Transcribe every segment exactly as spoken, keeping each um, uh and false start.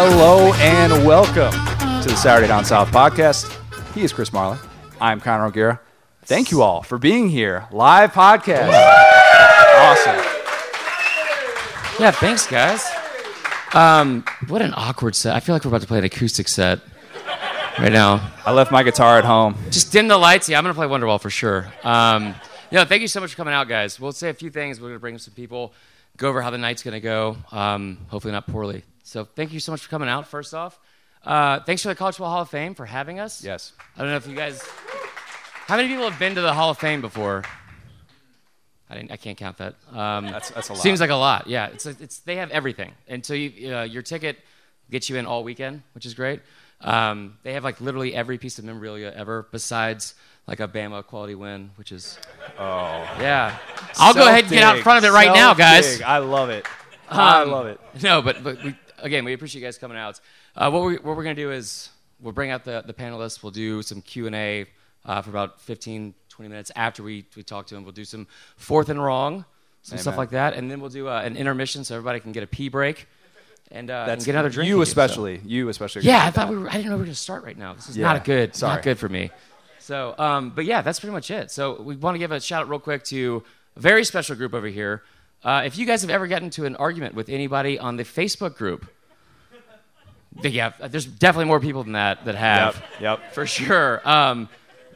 Hello and welcome to the Saturday Down South podcast. He is Chris Marley. I'm Connor O'Gara. Thank you all for being here. Live podcast. Awesome. Yeah, thanks, guys. Um, what an awkward set. I feel like we're about to play an acoustic set right now. I left my guitar at home. Just dim the lights. Yeah, I'm going to play Wonderwall for sure. Um, no, thank you so much for coming out, guys. We'll say a few things. We're going to bring some people, go over how the night's going to go, um, hopefully not poorly. So thank you so much for coming out, first off. Uh, thanks to the College Football Hall of Fame for having us. Yes. I don't know if you guys... How many people have been to the Hall of Fame before? I didn't. I can't count that. Um, that's, that's a lot. Seems like a lot, yeah. It's it's they have everything. And so you, uh, your ticket gets you in all weekend, which is great. Um, they have like literally every piece of memorabilia ever besides like a Bama quality win, which is... Oh. Yeah. I'll so go ahead and big. Get out in front of it right so now, guys. Big. I love it. Um, I love it. No, but, but we, again, we appreciate you guys coming out. Uh, what, we, what we're going to do is we'll bring out the, the panelists. We'll do some Q and A uh, for about fifteen, twenty minutes after we, we talk to them. We'll do some fourth and wrong, some Amen. Stuff like that. And then we'll do uh, an intermission so everybody can get a pee break and, uh, and get another drink. You especially. It, so. You especially. Yeah, I thought we were, I didn't know we were going to start right now. This is yeah. not, good, not good for me. So, um, but yeah, that's pretty much it. So we want to give a shout out real quick to a very special group over here. Uh, if you guys have ever gotten into an argument with anybody on the Facebook group, yeah, there's definitely more people than that that have, yep, yep. for sure. Um,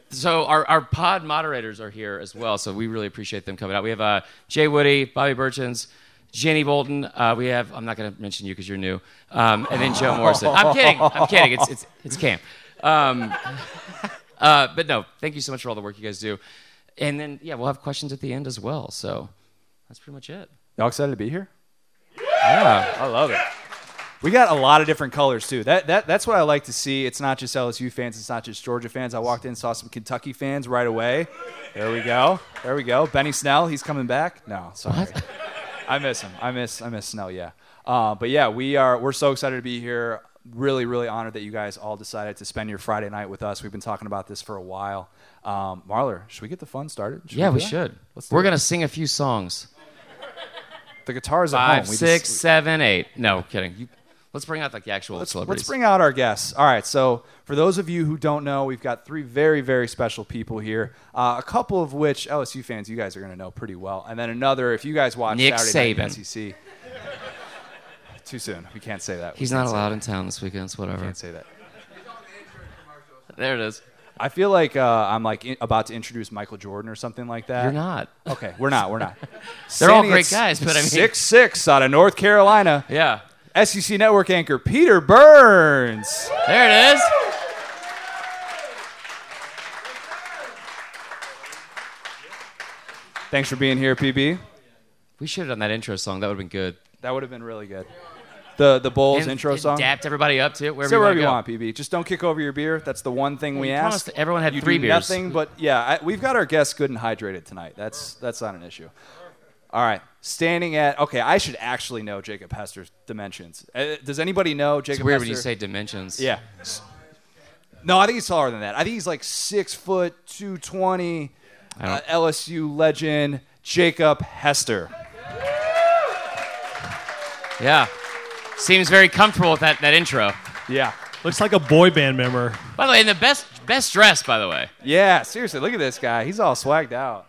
so our, our pod moderators are here as well, so we really appreciate them coming out. We have uh, Jay Woody, Bobby Burchins, Jenny Bolton. Uh, we have, I'm not going to mention you because you're new, um, and then Joe Morrison. I'm kidding. I'm kidding. It's it's it's Cam. Um, uh, but no, thank you so much for all the work you guys do. And then, yeah, we'll have questions at the end as well, so... That's pretty much it. Y'all excited to be here? Yeah. I love it. We got a lot of different colors, too. That that That's what I like to see. It's not just L S U fans. It's not just Georgia fans. I walked in and saw some Kentucky fans right away. There we go. There we go. Benny Snell, he's coming back. No, sorry. What? I miss him. I miss I miss Snell, yeah. Uh, but, yeah, we are, we're so excited to be here. Really, really honored that you guys all decided to spend your Friday night with us. We've been talking about this for a while. Um, Marler, should we get the fun started? Should yeah, we, we should. Let's we're going to sing a few songs. The guitars at Five, home. We six, just, seven, eight. No, kidding. You, let's bring out like the actual let's, celebrities. Let's bring out our guests. All right. So for those of you who don't know, we've got three very, very special people here. Uh, a couple of which L S U fans, you guys are going to know pretty well, and then another. If you guys watch Nick Saturday Night S E C, too soon. We can't say that. He's not allowed in town this weekend. It's whatever. We can't say that. There it is. I feel like uh, I'm like in, about to introduce Michael Jordan or something like that. You're not. Okay, we're not. We're not. They're all great guys, but I mean six six out of North Carolina. Yeah. S E C Network anchor Peter Burns. There it is. Thanks for being here, P B. We should have done that intro song. That would have been good. That would have been really good. The the Bulls and intro song. Adapt everybody up to it. Wherever Say you wherever you go. Want, P B. Just don't kick over your beer. That's the one thing we, we ask. Everyone had you three do beers. Nothing, but yeah, I, we've got our guests good and hydrated tonight. That's that's not an issue. All right, standing at okay. I should actually know Jacob Hester's dimensions. Uh, does anybody know Jacob? It's weird Hester? When you say dimensions. Yeah. No, I think he's taller than that. I think he's like six foot two twenty. Uh, L S U legend Jacob Hester. Yeah. Seems very comfortable with that, that intro. Yeah. Looks like a boy band member. By the way, in the best best dress, by the way. Yeah, seriously, look at this guy. He's all swagged out.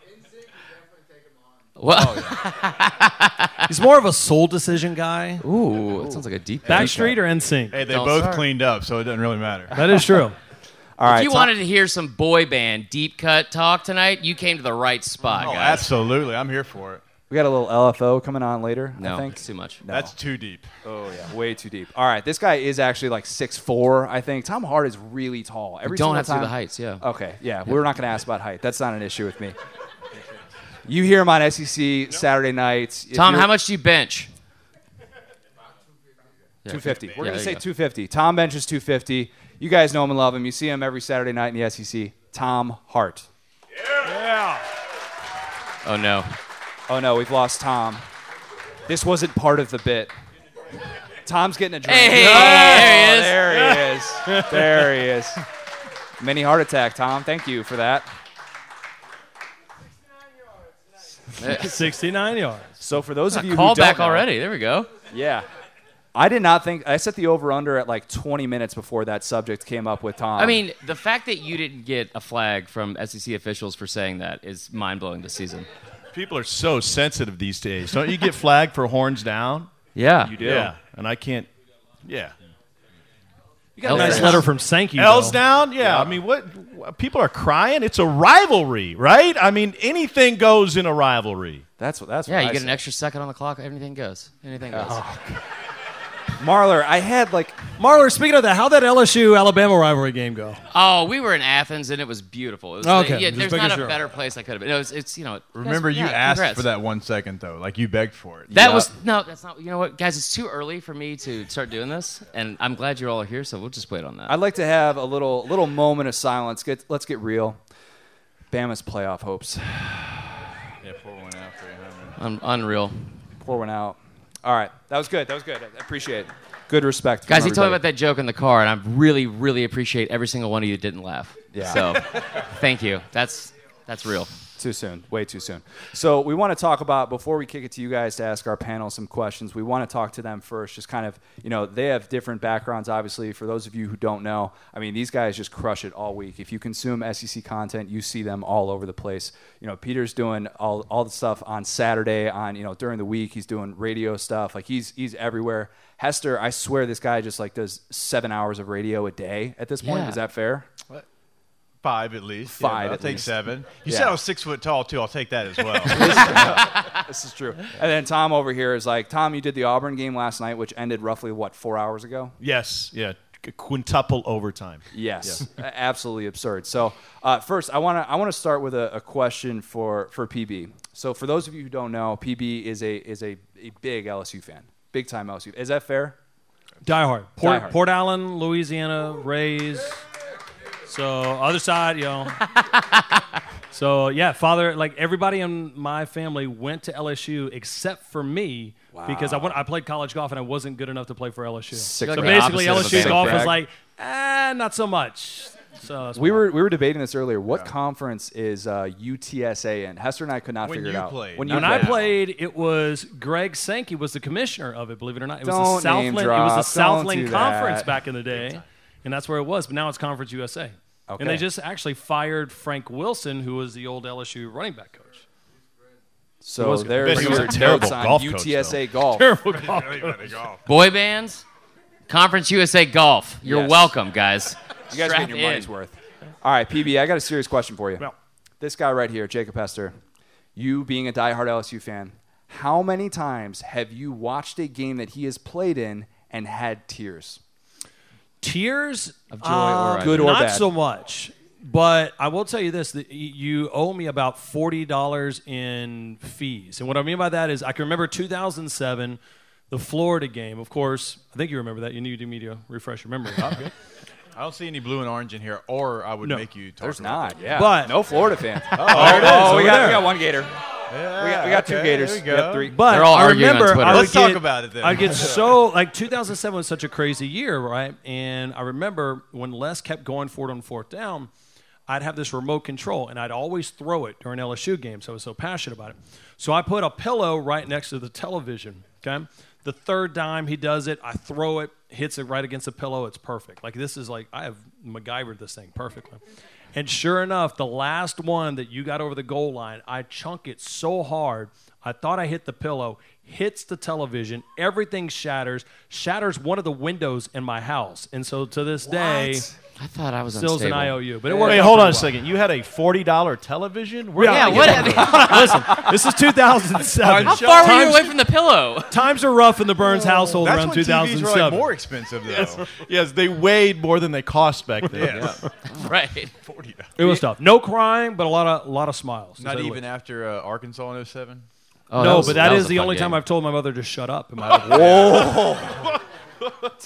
Well, oh, yeah. He's more of a Soul Decision guy. Ooh, that sounds like a deep Backstreet or N Sync? Hey, they Don't both start. Cleaned up, so it doesn't really matter. That is true. All right, if you Tom- wanted to hear some boy band deep cut talk tonight, you came to the right spot, oh, guys. Absolutely. I'm here for it. We got a little L F O coming on later, no, I think. No, it's too much. No. That's too deep. Oh, yeah. Way too deep. All right. This guy is actually like six four, I think. Tom Hart is really tall. Every we don't have time, to do the heights, yeah. Okay, yeah. yeah. We're not going to ask about height. That's not an issue with me. You hear him on S E C yep. Saturday nights. If Tom, how much do you bench? two fifty. We're yeah, going to say go. two fifty. Tom benches two fifty. You guys know him and love him. You see him every Saturday night in the S E C. Tom Hart. Yeah. yeah. Oh, no. Oh, no, we've lost Tom. This wasn't part of the bit. Tom's getting a drink. Hey, oh, there he is. There he is. There he is. Mini heart attack, Tom. Thank you for that. sixty-nine yards. sixty-nine yards. So for those of you who don't know. Call back already. There we go. Yeah. I did not think – I set the over-under at like twenty minutes before that subject came up with Tom. I mean, the fact that you didn't get a flag from S E C officials for saying that is mind-blowing this season. People are so sensitive these days. Don't you get flagged for horns down? Yeah. You do. Yeah. And I can't – yeah. You got a nice letter from Sankey. L's though. Down? Yeah. yeah. I mean, what – people are crying. It's a rivalry, right? I mean, anything goes in a rivalry. That's what that's. Yeah, what you I get said. An extra second on the clock. Anything goes. Anything goes. Oh. Marler, I had like... Marler, speaking of that, how'd that L S U Alabama rivalry game go? Oh, we were in Athens, and it was beautiful. It was, okay. Yeah, there's not sure. a better place I could have been. It was, it's, you know... Remember, you yeah, asked congrats. for that one second, though. Like, you begged for it. That yeah. was... No, that's not... You know what, guys? It's too early for me to start doing this, and I'm glad you're all here, so we'll just wait on that. I'd like to have a little little moment of silence. Get, let's get real. Bama's playoff hopes. Yeah, pour one out for you. Un- unreal. Pour one out. All right. That was good. That was good. I appreciate it. Good respect. Guys, he told me about that joke in the car, and I really, really appreciate every single one of you that didn't laugh. Yeah. So thank you. That's that's real. Too soon. Way too soon. So we want to talk about, before we kick it to you guys to ask our panel some questions, we want to talk to them first. Just kind of, you know, they have different backgrounds, obviously. For those of you who don't know, I mean, these guys just crush it all week. If you consume S E C content, you see them all over the place. You know, Peter's doing all, all the stuff on Saturday, on, you know, during the week. He's doing radio stuff. Like, he's he's everywhere. Hester, I swear this guy just, like, does seven hours of radio a day at this point. Yeah. Is that fair? What? Five at least. Five. Yeah, I'll take least. seven. You yeah. said I was six foot tall too. I'll take that as well. This is true. And then Tom over here is like, Tom, you did the Auburn game last night, which ended roughly what four hours ago? Yes. Yeah. Quintuple overtime. Yes. yes. Absolutely absurd. So uh, first, I want to I want to start with a, a question for for P B. So for those of you who don't know, P B is a is a, a big L S U fan, big time L S U. Is that fair? Diehard. Port, Diehard. Port Allen, Louisiana, Rays. So, other side, you know. So, yeah, father, like, everybody in my family went to L S U except for me wow. because I went, I played college golf and I wasn't good enough to play for L S U. Sick so, basically, L S U golf was like, ah, eh, not so much. So we were we were debating this earlier. What yeah. conference is uh, U T S A in? Hester and I could not when figure it out. Played. When you when played. When I played, it was Greg Sankey was the commissioner of it, believe it or not. It was Don't the Southland, it was the Southland Conference that. back in the day, and that's where it was. But now it's Conference U S A. Okay. And they just actually fired Frank Wilson, who was the old L S U running back coach. So there's your terrible golf U T S A coach, golf. Terrible golf, golf. Boy bands, Conference U S A golf. You're yes. welcome, guys. You guys get your money's in. worth. All right, P B, I got a serious question for you. Well, this guy right here, Jacob Hester, you being a diehard L S U fan, how many times have you watched a game that he has played in and had tears? Tears of joy uh, or good or not bad. So much, but I will tell you this, that you owe me about forty dollars in fees. And what I mean by that is I can remember two thousand seven, the Florida game. Of course, I think you remember that. You need me to refresh your memory. I don't see any blue and orange in here, or I would no, make you talk There's not, yeah. But, no Florida fans. oh, there it is. Oh, we, got, we got one Gator. Yeah, we got, we got okay, two Gators. We, go. we got three. But all I remember, on I let's get, talk about it then. I get so, like, two thousand seven was such a crazy year, right? And I remember when Les kept going for it on fourth down, I'd have this remote control, and I'd always throw it during L S U games. I was so passionate about it. So I put a pillow right next to the television, okay? The third dime, he does it. I throw it, hits it right against the pillow. It's perfect. Like, this is like, I have MacGyvered this thing perfectly. And sure enough, the last one that you got over the goal line, I chunk it so hard, I thought I hit the pillow, hits the television, everything shatters, shatters one of the windows in my house. And so to this what? day, I thought I was still an I O U. But it worked. Wait, hold on a second. You had a forty dollars television? Where yeah, what? Listen, this is two thousand seven. How far times, were you away from the pillow? Times are rough in the Burns oh, household around two thousand seven. That's when T Vs were like more expensive, though. yes. yes, they weighed more than they cost back then. yeah. Yeah. Right. forty dollars. It was tough. No crying, but a lot of, a lot of smiles. Not even way. after uh, Arkansas in oh seven? Oh, no, that was, but that, that is the only game. time I've told my mother to shut up. In my Whoa.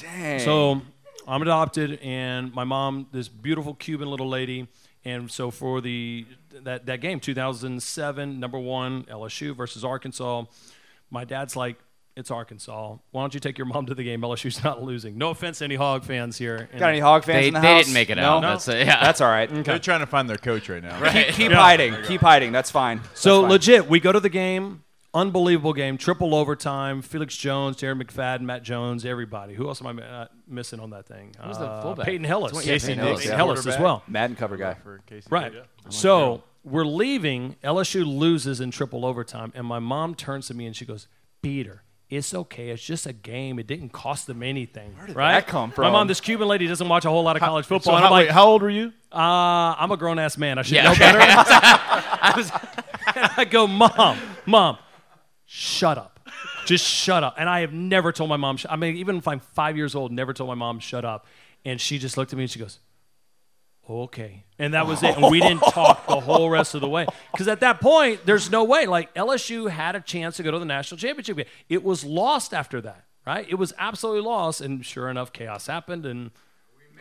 Dang. So I'm adopted, and my mom, this beautiful Cuban little lady, and so for the that, that game, two thousand seven, number one, L S U versus Arkansas, my dad's like, it's Arkansas. Why don't you take your mom to the game? L S U's not losing. No offense to any Hog fans here. Got any Hog fans they, in the they house? They didn't make it no? out. No? That's, a, yeah. That's all right. Okay. They're trying to find their coach right now. Right. Keep, keep yeah. hiding. Keep hiding. That's fine. So That's fine. legit, we go to the game. unbelievable game, triple overtime, Felix Jones, Jared McFadden, Matt Jones, everybody. Who else am I missing on that thing? Who's uh, the fullback? Peyton Hillis. Casey Nix. Peyton Hillis, yeah. Hillis as well. Madden cover guy. For Casey right. Nix, yeah. So we're leaving. L S U loses in triple overtime, and my mom turns to me and she goes, Peter, it's okay. It's just a game. It didn't cost them anything. Where did right? that come from? My mom, this Cuban lady, doesn't watch a whole lot of how, college football. So and how, I'm like, wait, how old were you? Uh, I'm a grown-ass man. I should yeah. know better. I was, and I go, Mom, Mom, shut up. Just shut up. And I have never told my mom. I mean, even if I'm five years old, never told my mom, shut up. And she just looked at me and she goes, okay. And that was it. And we didn't talk the whole rest of the way. Because at that point, there's no way. Like, L S U had a chance to go to the national championship game. It was lost after that, right? It was absolutely lost. And sure enough, chaos happened. And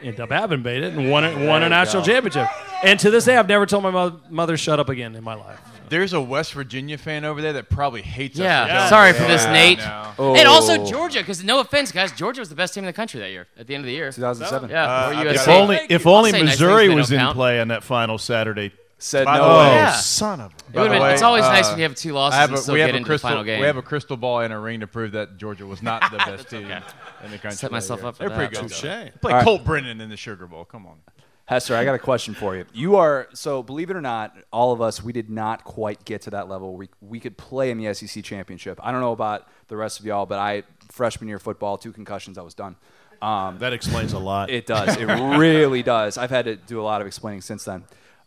ended up having made it and won, it, won a national go. championship. And to this day, I've never told my mother, mother shut up again in my life. There's a West Virginia fan over there that probably hates yeah. us. Yeah, sorry for yeah. this, Nate. No. Oh. And also Georgia, because no offense, guys, Georgia was the best team in the country that year, at the end of the year. two thousand seven Yeah. Uh, if only, if only Missouri nice was in count. play on that final Saturday. Said By no. Oh, yeah. son of a. It been, way, it's always uh, nice when you have two losses have a, and still get into crystal, the final game. We have a crystal ball and a ring to prove that Georgia was not the best team okay. in the country. Set myself up for They're that. They're pretty good. Play right. Colt Brennan in the Sugar Bowl. Come on. Hester, I got a question for you. You are, so believe it or not, all of us, we did not quite get to that level. We we could play in the S E C Championship. I don't know about the rest of y'all, but I, freshman year football, two concussions, I was done. Um, that explains a lot. It does. It really does. I've had to do a lot of explaining since then.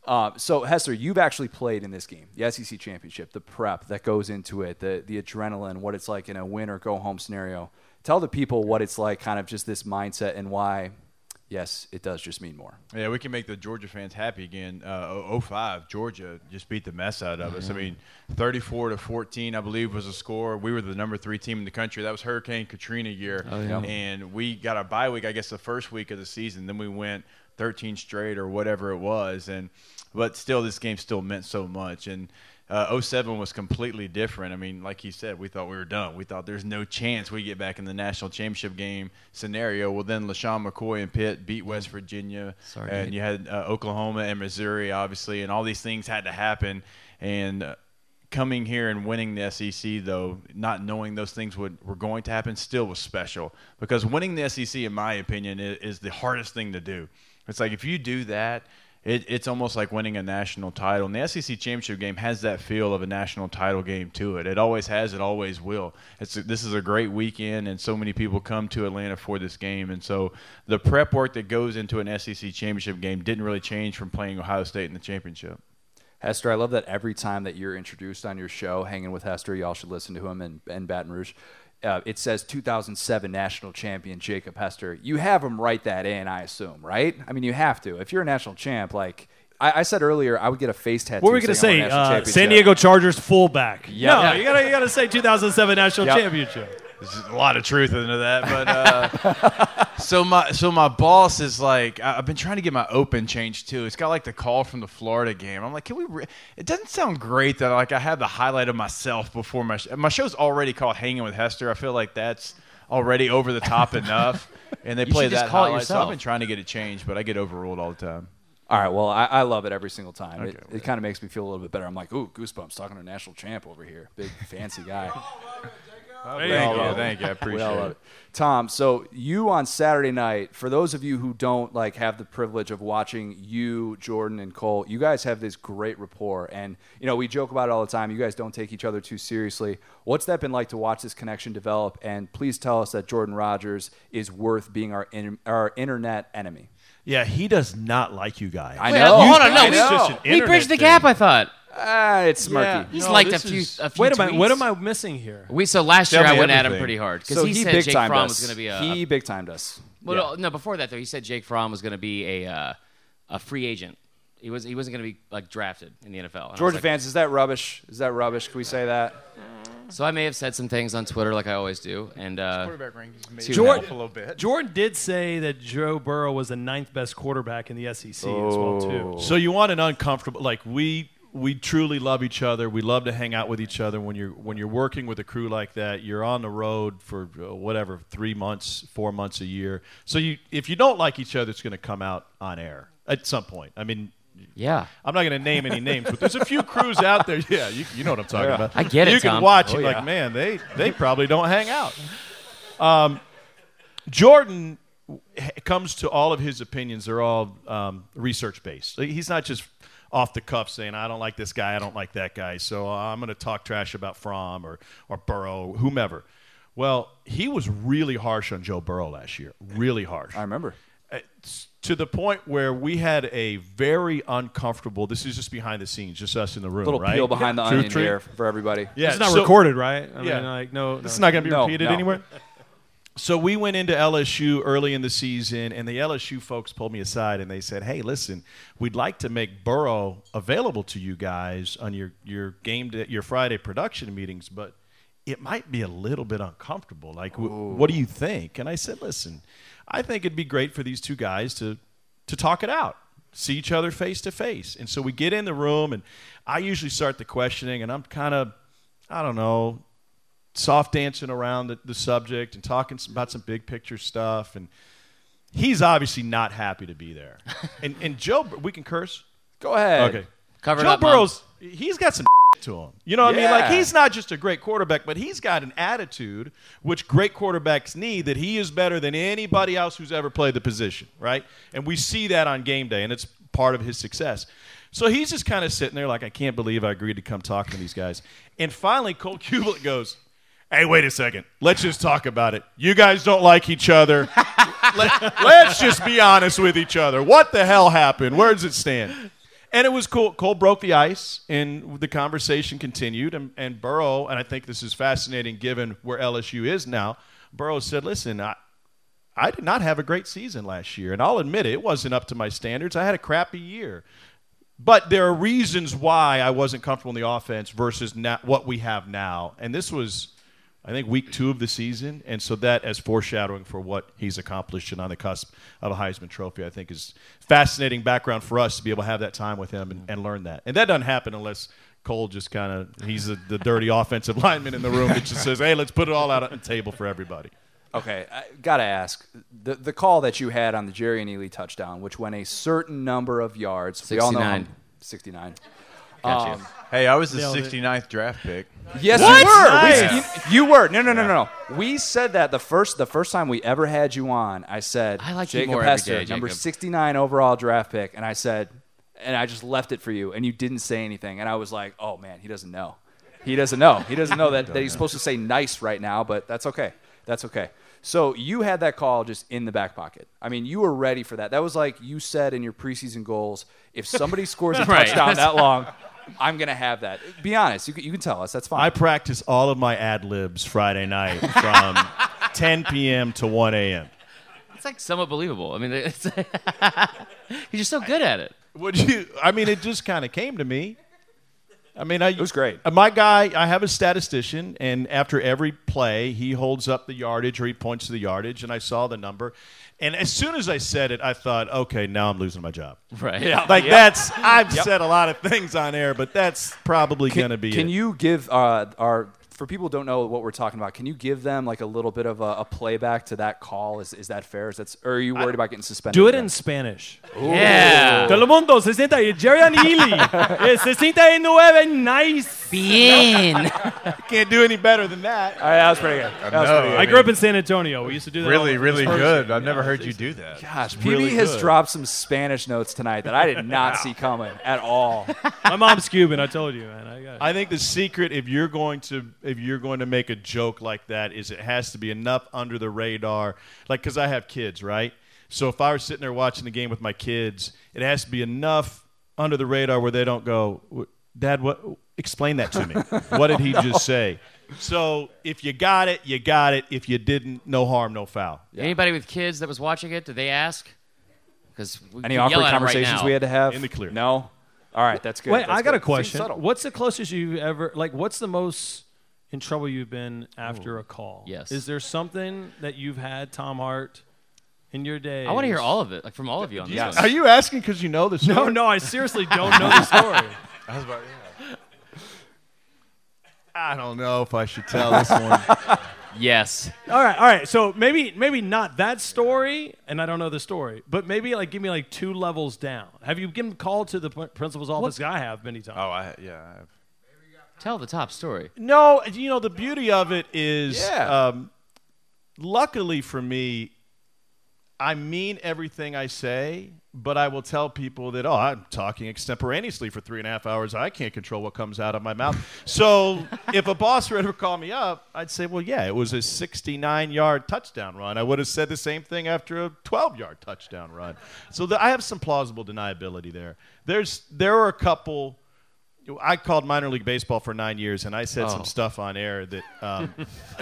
Uh, so, Hester, you've actually played in this game, the S E C Championship, the prep that goes into it, the the adrenaline, what it's like in a win or go home scenario. Tell the people what it's like, kind of just this mindset and why. Yes, it does just mean more. Yeah, we can make the Georgia fans happy again. Uh, oh five, Georgia just beat the mess out of mm-hmm. us. I mean, thirty-four to fourteen, I believe, was the score. We were the number three team in the country. That was Hurricane Katrina year. Oh, yeah. And we got our bye week, I guess, the first week of the season. Then we went thirteen straight or whatever it was. And but still, this game still meant so much. And Uh, oh seven was completely different. I mean, like he said, we thought we were done. We thought there's no chance we get back in the national championship game scenario. Well, then LaShawn McCoy and Pitt beat West Virginia. Sorry, and Nate. You had uh, Oklahoma and Missouri, obviously, and all these things had to happen. And uh, coming here and winning the S E C, though, not knowing those things would, were going to happen still was special. Because winning the S E C, in my opinion, is, is the hardest thing to do. It's like if you do that – It, it's almost like winning a national title. And the S E C championship game has that feel of a national title game to it. It always has. It always will. It's a, this is a great weekend, and so many people come to Atlanta for this game. And so the prep work that goes into an S E C championship game didn't really change from playing Ohio State in the championship. Hester, I love that every time that you're introduced on your show, Hanging with Hester, y'all should listen to him in, in Baton Rouge. Uh, it says two thousand seven national champion Jacob Hester. You have him write that in, I assume, right? I mean, you have to. If you're a national champ, like I, I said earlier, I would get a face tattoo. What were we going to say? Uh, San Diego Chargers fullback. Yep. No, yeah. you gotta you gotta say two thousand seven national yep. championship. There's a lot of truth into that, but uh, so my so my boss is like, I've been trying to get my open change too. It's got like the call from the Florida game. I'm like, can we? Re-? It doesn't sound great that like I have the highlight of myself before my sh- my show's already called Hanging with Hester. I feel like that's already over the top enough, and they play that highlight. So I've been trying to get it changed, but I get overruled all the time. All right, well, I, I love it every single time. Okay, it it kind of makes me feel a little bit better. I'm like, ooh, goosebumps talking to a national champ over here, big fancy guy. Oh, thank you, thank you. I appreciate it. it. Tom, so you on Saturday night, for those of you who don't like have the privilege of watching you, Jordan, and Cole, you guys have this great rapport. And, you know, we joke about it all the time. You guys don't take each other too seriously. What's that been like to watch this connection develop? And please tell us that Jordan Rogers is worth being our in, our internet enemy. Yeah, he does not like you guys. I know. Wait, hold on, no, just we, we bridged the gap, thing. I thought. Uh, it's murky. Yeah. He's no, liked a few, is, a few wait tweets. Wait a minute, what am I missing here? We So last Tell year I went everything. at him pretty hard. Because so he, he said Jake Fromm us. was going to be a... He big-timed us. Well, yeah. No, before that, though, he said Jake Fromm was going to be a uh, a free agent. He, was, he wasn't going to be like drafted in the N F L. And Georgia like, fans, is that rubbish? Is that rubbish? Can we say that? So I may have said some things on Twitter like I always do. And uh, quarterback rankings made Jordan, a little bit. Jordan did say that Joe Burrow was the ninth best quarterback in the S E C oh. as well, too. So you want an uncomfortable... Like, we... We truly love each other. We love to hang out with each other. When you're when you're working with a crew like that, you're on the road for whatever, three months, four months a year. So you, if you don't like each other, it's going to come out on air at some point. I mean, Yeah. I'm not going to name any names, but there's a few crews out there. Yeah, you, you know what I'm talking yeah. about. I get it, You Tom. can watch oh, it yeah. like, man, they, they probably don't hang out. Um, Jordan comes to all of his opinions. They're all um, research-based. He's not just off the cuff saying, I don't like this guy, I don't like that guy, so I'm going to talk trash about Fromm or, or Burrow, whomever. Well, he was really harsh on Joe Burrow last year, really harsh. I remember. It's to the point where we had a very uncomfortable, this is just behind the scenes, just us in the room, little right? little peel behind yeah. the onion True, here for everybody. Yeah, it's not so, recorded, right? I yeah. mean, like, no, this no. is not going to be no, repeated no. anywhere? So we went into L S U early in the season, and the L S U folks pulled me aside, and they said, hey, listen, we'd like to make Burrow available to you guys on your, your game day, your Friday production meetings, but it might be a little bit uncomfortable. Like, w- what do you think? And I said, listen, I think it'd be great for these two guys to to talk it out, see each other face to face. And so we get in the room, and I usually start the questioning, and I'm kind of, I don't know, soft dancing around the, the subject and talking some, about some big picture stuff. And he's obviously not happy to be there. and and Joe, we can curse? Go ahead. Okay. Cover Joe Burrow's, Mom. He's got some to him. You know what yeah. I mean? Like, he's not just a great quarterback, but he's got an attitude, which great quarterbacks need, that he is better than anybody else who's ever played the position, right? And we see that on game day, and it's part of his success. So he's just kind of sitting there like, I can't believe I agreed to come talk to these guys. And finally, Cole Kubelik goes, hey, wait a second. Let's just talk about it. You guys don't like each other. Let, let's just be honest with each other. What the hell happened? Where does it stand? And it was cool. Cole broke the ice, and the conversation continued. And, and Burrow, and I think this is fascinating given where L S U is now, Burrow said, listen, I, I did not have a great season last year. And I'll admit it, it wasn't up to my standards. I had a crappy year. But there are reasons why I wasn't comfortable in the offense versus not what we have now. And this was, I think, week two of the season. And so that as foreshadowing for what he's accomplished and on the cusp of a Heisman Trophy, I think is fascinating background for us to be able to have that time with him and, and learn that. And that doesn't happen unless Cole just kind of – he's a, the dirty offensive lineman in the room that just says, hey, let's put it all out on the table for everybody. Okay, I got to ask, the the call that you had on the Jerry and Ely touchdown, which went a certain number of yards. sixty-nine. We all know sixty-nine. Um, hey, I was the sixty-ninth draft pick. Yes, what? you were. Nice. We, you, you were. No, no, no, no, no. We said that the first the first time we ever had you on. I said, I like Jacob Hester, day, Jacob. number sixty-nine overall draft pick, and I said, and I just left it for you, and you didn't say anything, and I was like, oh man, he doesn't know, he doesn't know, he doesn't know that, that he's supposed to say nice right now, but that's okay, that's okay. So you had that call just in the back pocket. I mean, you were ready for that. That was like you said in your preseason goals, if somebody scores a right. touchdown that long, I'm going to have that. Be honest. You, you can tell us. That's fine. I practice all of my ad-libs Friday night from ten p.m. to one a.m. It's like somewhat believable. I mean, it's you're so good at it. Would you? I mean, it just kind of came to me. I mean, I, it was great. My guy, I have a statistician, and after every play, he holds up the yardage or he points to the yardage, and I saw the number. And as soon as I said it, I thought, okay, now I'm losing my job. Right. Yeah. Like yep. that's, I've yep. said a lot of things on air, but that's probably going to be Can it. you give uh, our, for people who don't know what we're talking about, can you give them like a little bit of a, a playback to that call? Is is that fair? Is that's, or are you worried I, about getting suspended? Do it in Spanish. Ooh. Yeah. Todo el mundo, sesenta y Jerry and Ely. sixty-nine, nice. Bien. Can't do any better than that. All right, that was pretty good. That was no, pretty good. I, I mean, grew up in San Antonio. We used to do that. Really, really good. I've yeah, never heard you do that. Gosh, P B really has good. dropped some Spanish notes tonight that I did not see coming at all. My mom's Cuban. I told you, man. I, got it. I think the secret, if you're going to – if you're going to make a joke like that, is it has to be enough under the radar. Like, because I have kids, right? So if I were sitting there watching the game with my kids, it has to be enough under the radar where they don't go, Dad, what? Explain that to me. What did he just say? So if you got it, you got it. If you didn't, no harm, no foul. Yeah. Anybody with kids that was watching it, did they ask? Because any awkward conversations right we had to have? In the clear. No? All right, that's good. Wait, that's I got good. a question. What's the closest you've ever – like, what's the most – in trouble you've been after Ooh. a call? Yes. Is there something that you've had, Tom Hart, in your days? I want to hear all of it, like from all of you on this yes. one. Are you asking because you know the story? No, no, I seriously don't know the story. I was about, yeah. I don't know if I should tell this one. Yes. All right, all right. So maybe maybe not that story, and I don't know the story, but maybe like give me like two levels down. Have you given called to the principal's office? What? I have many times. Oh, I yeah, I have. Tell the top story. No, you know, the beauty of it is yeah. um, luckily for me, I mean everything I say, but I will tell people that, oh, I'm talking extemporaneously for three and a half hours. I can't control what comes out of my mouth. So if a boss were ever to call me up, I'd say, well, yeah, it was a sixty-nine-yard touchdown run. I would have said the same thing after a twelve-yard touchdown run. So the, I have some plausible deniability there. There's There are a couple. I called minor league baseball for nine years, and I said oh. some stuff on air that um,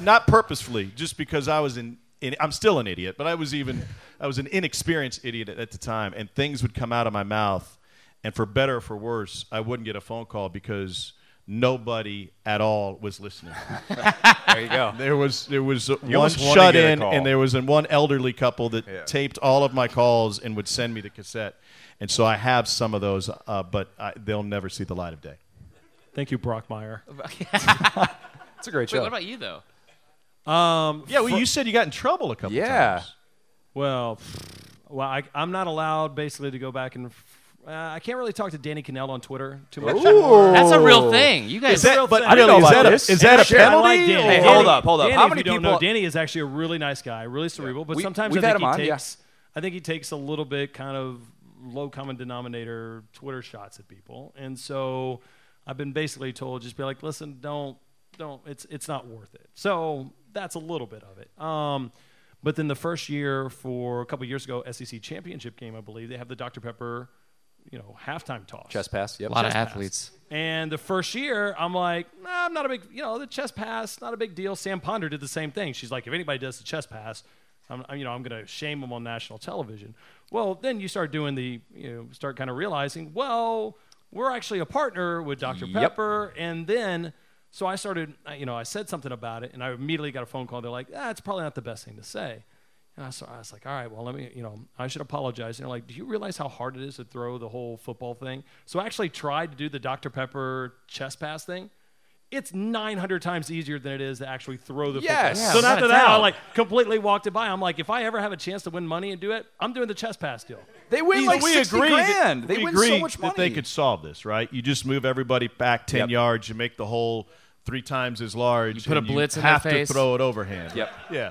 not purposefully, just because I was in In, I'm still an idiot, but I was even I was an inexperienced idiot at, at the time, and things would come out of my mouth, and for better or for worse, I wouldn't get a phone call because nobody at all was listening. There you go. There was there was one shut-in, and there was one elderly couple that yeah. taped all of my calls and would send me the cassette, and so I have some of those, uh, but I, they'll never see the light of day. Thank you, Brockmire. It's a great show. Wait, what about you, though? Um, yeah, well, you said you got in trouble a couple yeah. times. Well, well, I, I'm not allowed basically to go back and uh, I can't really talk to Danny Cannell on Twitter too much. Ooh. That's a real thing. You guys, is that, but I don't know about this. Is that a penalty? Hey, hold up, hold up. Danny, How many people? Know, Danny is actually a really nice guy, really cerebral, yeah. but we, sometimes I think he on, takes. Yeah. I think he takes a little bit kind of low common denominator Twitter shots at people, and so I've been basically told just be like, listen, don't, don't. It's it's not worth it. So. That's a little bit of it. Um, but then the first year for a couple years ago, S E C Championship game, I believe, they have the Doctor Pepper, you know, halftime toss. Chest pass, yep. A lot chest of athletes. Pass. And the first year, I'm like, nah, I'm not a big, you know, the chest pass, not a big deal. Sam Ponder did the same thing. She's like, if anybody does the chest pass, I'm, you know, I'm going to shame them on national television. Well, then you start doing the, you know, start kind of realizing, well, we're actually a partner with Doctor Yep. Pepper. And then... So I started, you know, I said something about it, and I immediately got a phone call. They're like, ah, it's probably not the best thing to say. And I, so I was like, all right, well, let me, you know, I should apologize. And they're like, do you realize how hard it is to throw the whole football thing? So I actually tried to do the Doctor Pepper chest pass thing. It's nine hundred times easier than it is to actually throw the yes. football. Yeah, so after that, out. I, like, completely walked it by. I'm like, if I ever have a chance to win money and do it, I'm doing the chest pass deal. They win, like, we sixty agree grand. That, they we win agree so much money. That they could solve this, right? You just move everybody back ten yep. yards. You make the hole three times as large. You put a blitz in their face. You have to throw it overhand. Yep. Yeah.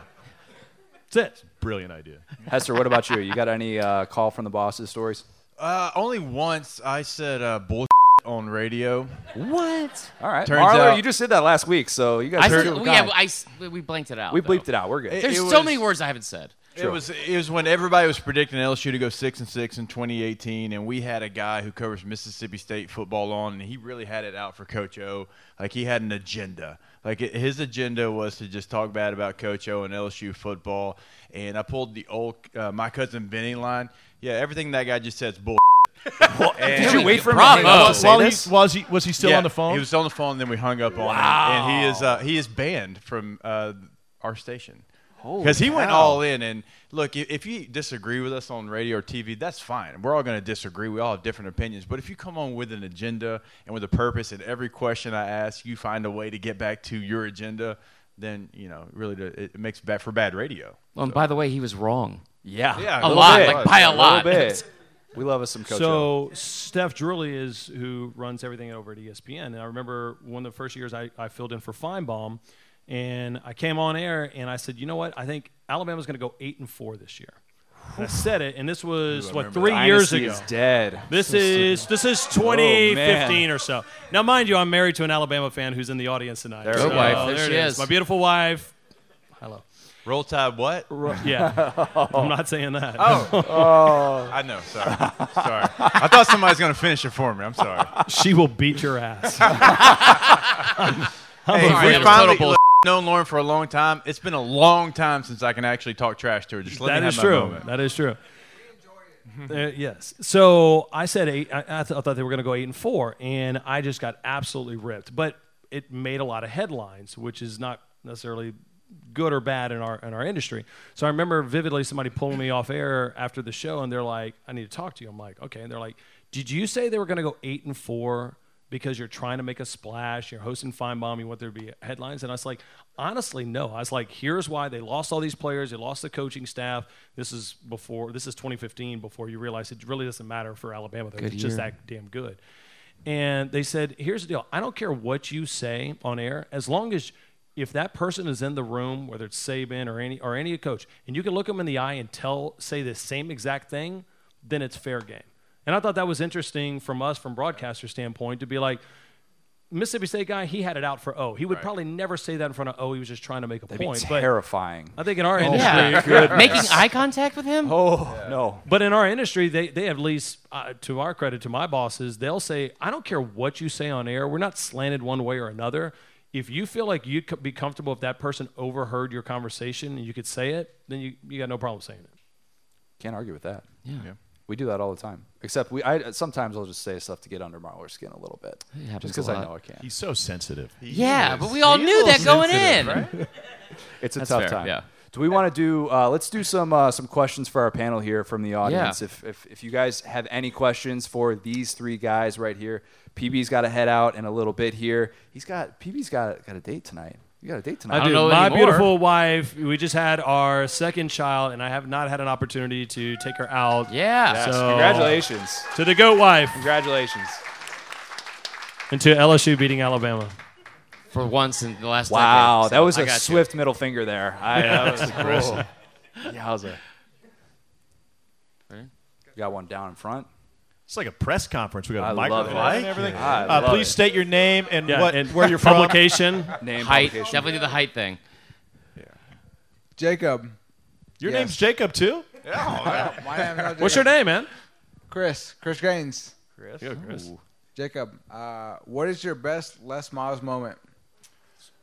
That's it. Brilliant idea. Hester, what about you? You got any uh, call from the bosses stories? Uh, only once I said uh, bullshit on radio. What? All right. Turns Marlo, out, you just did that last week, so you guys heard it. Yeah, I, we blanked it out. We bleeped though. it out. We're good. It, There's it was, so many words I haven't said. It was it was when everybody was predicting L S U to go six and six in twenty eighteen, and we had a guy who covers Mississippi State football on, and he really had it out for Coach O. Like, he had an agenda. Like, it, his agenda was to just talk bad about Coach O and L S U football. And I pulled the old uh, my cousin Benny line. Yeah, everything that guy just said is bull. Well, did you wait for him? While he, was he was he still yeah, on the phone? He was still on the phone, and then we hung up wow. on him. And he is uh, he is banned from uh, our station. Because he went all in, and look, if you disagree with us on radio or T V, that's fine. We're all going to disagree. We all have different opinions. But if you come on with an agenda and with a purpose, and every question I ask, you find a way to get back to your agenda, then, you know, really it makes bad for bad radio. Well, so. And by the way, he was wrong. Yeah. yeah a, a lot, bit. like by a, a lot. Bit. We love us some Coach So, O. Steph Druley is who runs everything over at E S P N. And I remember one of the first years I, I filled in for Feinbaum. And I came on air, and I said, you know what? I think Alabama's going to go eight and four this year. And I said it, and this was, Ooh, what, three that. years Dynasty ago. Is dead. This so is stupid. This is twenty fifteen oh, or so. Now, mind you, I'm married to an Alabama fan who's in the audience tonight. There's so, wife. There, there she is. is. My beautiful wife. Hello. Roll Tide what? Ro- yeah. oh. I'm not saying that. Oh. oh. I know. Sorry. Sorry. I thought somebody was going to finish it for me. I'm sorry. She will beat your ass. I'm hey, sorry, we finally – known Lauren for a long time. It's been a long time since I can actually talk trash to her. Just let that me is have my true. Moment. That is true. uh, yes. So I said eight. I, I, th- I thought they were going to go eight and four, and I just got absolutely ripped. But it made a lot of headlines, which is not necessarily good or bad in our in our industry. So I remember vividly somebody pulling me off air after the show, and they're like, "I need to talk to you." I'm like, "Okay." And they're like, "Did you say they were going to go eight and four because you're trying to make a splash, you're hosting Feinbaum, you want there to be headlines. And I was like, honestly, no. I was like, here's why they lost all these players. They lost the coaching staff. This is before, this is twenty fifteen, before you realize it really doesn't matter for Alabama. They're just that damn good. And they said, here's the deal. I don't care what you say on air, as long as if that person is in the room, whether it's Saban or any or any coach, and you can look them in the eye and tell, say the same exact thing, then it's fair game. And I thought that was interesting from us, from broadcaster standpoint, to be like, Mississippi State guy, he had it out for O. He would right. probably never say that in front of O. He was just trying to make a That'd point. Be terrifying. But I think in our oh, industry, yeah. making eye contact with him. Oh yeah. no! But in our industry, they they at least, uh, to our credit, to my bosses, they'll say, I don't care what you say on air. We're not slanted one way or another. If you feel like you'd be comfortable if that person overheard your conversation and you could say it, then you you got no problem saying it. Can't argue with that. Yeah. yeah. We do that all the time. Except we. I sometimes I'll just say stuff to get under Marler's skin a little bit, just because I know I can. He's so sensitive. He yeah, is. But we all He's knew that going in. Right? It's a That's tough fair, time. Yeah. Do we want to do? Uh, let's do some uh, some questions for our panel here from the audience. Yeah. If, if if you guys have any questions for these three guys right here, P B's got to head out in a little bit here. He's got P B's got got a date tonight. You got a date tonight. I do. I don't know My anymore. Beautiful wife, we just had our second child, and I have not had an opportunity to take her out. Yeah. Yes. So, congratulations. To the GOAT wife. Congratulations. And to L S U beating Alabama. For once in the last wow, decade. Wow, so that was I a swift you. middle finger there. I, that was aggressive. Yowza. You got one down in front. It's like a press conference. We got I a microphone and everything. Yeah. Uh, please it. state your name and yeah, what and where you're from. Publication. Name. Height. Publication. Definitely do the height thing. Yeah. Jacob. Your yes. name's Jacob too? Yeah. Oh, my name Jacob. What's your name, man? Chris. Chris Gaines. Chris. Yo, Chris. Jacob. Uh, what is your best Les Miles moment?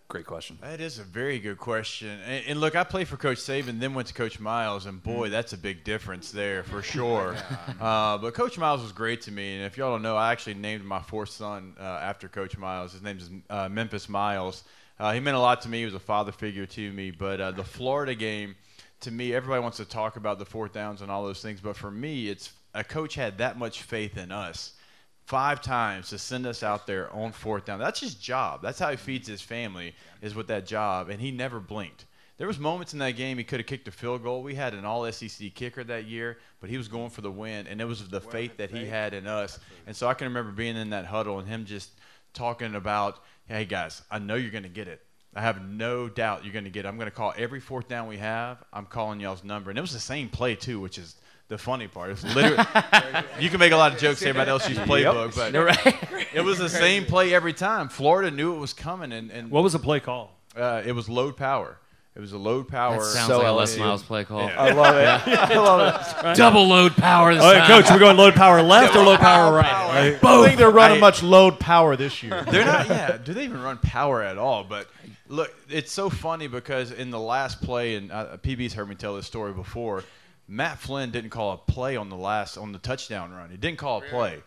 Great question. That is a very good question. And, and look, I played for Coach Saban, then went to Coach Miles, and boy, that's a big difference there for sure. Uh, but Coach Miles was great to me, and if y'all don't know, I actually named my fourth son uh, after Coach Miles. His name is uh, Memphis Miles. Uh, he meant a lot to me. He was a father figure to me. But uh, the Florida game, to me, everybody wants to talk about the fourth downs and all those things, but for me, it's a coach had that much faith in us. Five times to send us out there on fourth down. That's his job. That's how he feeds his family, is with that job, and he never blinked. There was moments in that game he could have kicked a field goal. We had an all S E C kicker that year, but he was going for the win, and it was the faith that he had in us. And so I can remember being in that huddle and him just talking about, hey, guys, I know you're going to get it. I have no doubt you're going to get it. I'm going to call every fourth down we have. I'm calling y'all's number. And it was the same play, too, which is – the funny part is literally you can make a lot of jokes about L S U's playbook, but right. it was the same play every time. Florida knew it was coming. And, and what was the play call? Uh, it was load power. It was a load power. That sounds so like a Les Miles play call. Yeah. I love it. Yeah. I love it. Right. Double load power this All right, time. Coach, we're going load power left or load power, power right? Power. right? Both. I don't think they're running I, much load power this year. They're not, yeah. Do they even run power at all? But look, it's so funny because in the last play, and uh, P B's heard me tell this story before, Matt Flynn didn't call a play on the last on the touchdown run. He didn't call a play.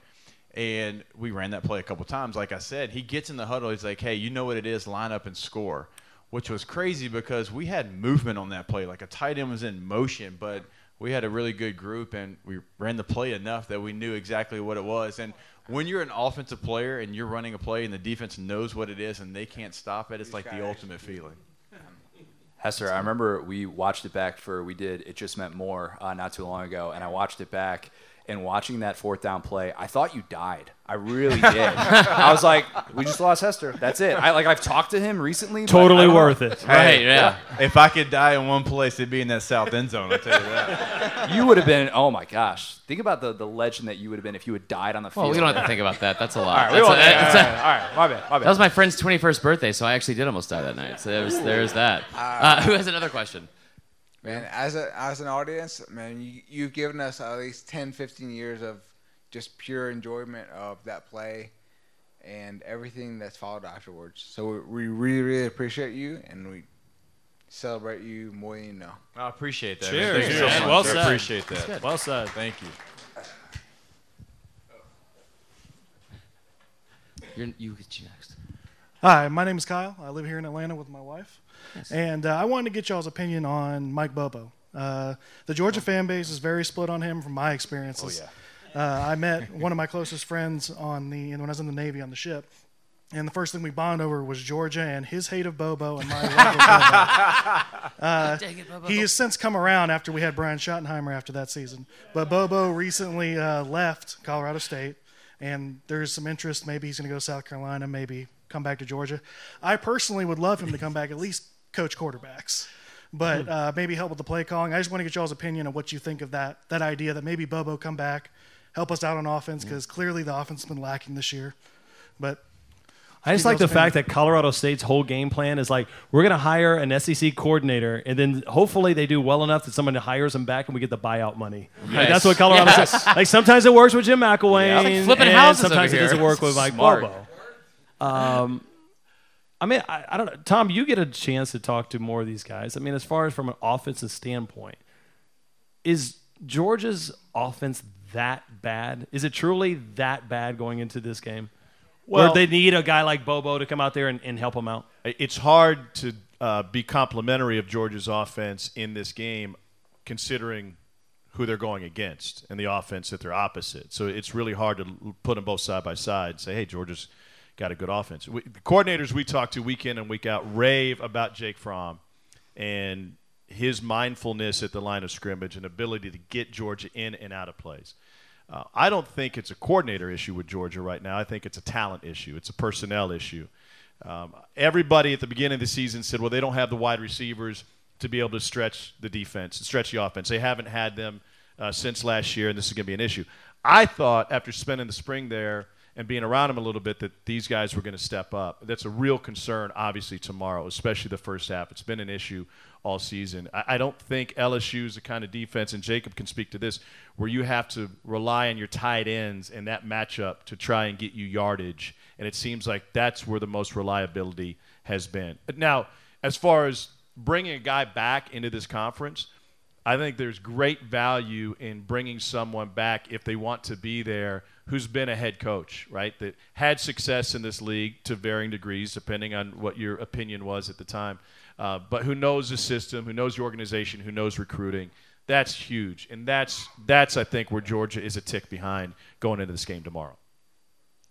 And we ran that play a couple times. Like I said, he gets in the huddle. He's like, hey, you know what it is, line up and score, which was crazy because we had movement on that play. Like a tight end was in motion, but we had a really good group, and we ran the play enough that we knew exactly what it was. And when you're an offensive player and you're running a play and the defense knows what it is and they can't stop it, it's like the ultimate feeling. Hester, I remember we watched it back for, we did It Just Meant More uh, not too long ago, and I watched it back, and watching that fourth down play, I thought you died. I really did. I was like, we just lost Hester. That's it. I, like, I've talked to him recently. Totally worth it. Right, right yeah. yeah. If I could die in one place, it'd be in that south end zone, I'll tell you that. You would have been, oh, my gosh. Think about the, the legend that you would have been if you had died on the field. Well, we don't have to think about that. That's a lot. All right, a, that, all, right, all right, my bad, my bad. That was my friend's twenty-first birthday, so I actually did almost die that night. So there's, there's that. Uh, who has another question? Man, as a as an audience, man, you, you've given us at least ten, fifteen years of just pure enjoyment of that play and everything that's followed afterwards. So we really, really appreciate you, and we celebrate you more than you know. I appreciate that. Cheers. Thank you so much. Well said. I appreciate that. Well said. Thank you. You're, you get you next. Hi, my name is Kyle. I live here in Atlanta with my wife. Yes. And uh, I wanted to get y'all's opinion on Mike Bobo. Uh, the Georgia fan base is very split on him from my experiences. Oh, yeah. Uh, I met one of my closest friends on the when I was in the Navy on the ship. And the first thing we bonded over was Georgia and his hate of Bobo and my love of Bobo. Uh, Dang it, Bobo. He has since come around after we had Brian Schottenheimer after that season. But Bobo recently uh, left Colorado State, and there's some interest. Maybe he's going to go to South Carolina, maybe come back to Georgia. I personally would love him to come back, at least coach quarterbacks, but uh, maybe help with the play calling. I just want to get y'all's opinion on what you think of that, that idea that maybe Bobo come back, help us out on offense, because clearly the offense has been lacking this year. But – I just like the fact that Colorado State's whole game plan is like, we're going to hire an S E C coordinator, and then hopefully they do well enough that someone hires them back and we get the buyout money. Yes. Like that's what Colorado yes. State. Like sometimes it works with Jim McElwain, yeah. like flipping and houses sometimes over it here. Doesn't work with Mike Smart. Bobo. Um, I mean, I, I don't know. Tom, you get a chance to talk to more of these guys. I mean, as far as from an offensive standpoint, is Georgia's offense that bad? Is it truly that bad going into this game? Well, or they need a guy like Bobo to come out there and, and help them out. It's hard to uh, be complimentary of Georgia's offense in this game considering who they're going against and the offense that they're opposite. So it's really hard to put them both side by side and say, hey, Georgia's got a good offense. We, the coordinators we talk to week in and week out rave about Jake Fromm and his mindfulness at the line of scrimmage and ability to get Georgia in and out of plays. Uh, I don't think it's a coordinator issue with Georgia right now. I think it's a talent issue. It's a personnel issue. Um, everybody at the beginning of the season said, well, they don't have the wide receivers to be able to stretch the defense and stretch the offense. They haven't had them uh, since last year, and this is going to be an issue. I thought after spending the spring there and being around them a little bit that these guys were going to step up. That's a real concern, obviously, tomorrow, especially the first half. It's been an issue all season. I, I don't think L S U is the kind of defense, and Jacob can speak to this, where you have to rely on your tight ends and that matchup to try and get you yardage. And it seems like that's where the most reliability has been. Now, as far as bringing a guy back into this conference, I think there's great value in bringing someone back if they want to be there who's been a head coach, right, that had success in this league to varying degrees, depending on what your opinion was at the time, uh, but who knows the system, who knows the organization, who knows recruiting. That's huge, and that's, that's I think, where Georgia is a tick behind going into this game tomorrow.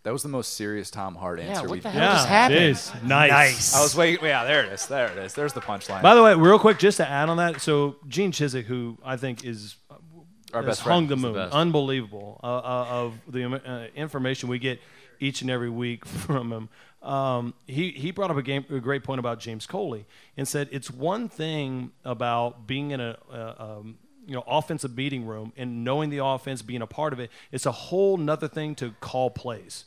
That was the most serious Tom Hart answer yeah, what we've the hell yeah, just happened. It is. Nice. nice. I was waiting. Yeah, there it is. There it is. There's the punchline. By the way, real quick, just to add on that, so Gene Chizik, who I think is – Our best hung the moon. The Unbelievable uh, uh, of the uh, information we get each and every week from him. Um, he, he brought up a, game, a great point about James Coley and said it's one thing about being in a uh, um, you know offensive meeting room and knowing the offense, being a part of it. It's a whole nother thing to call plays.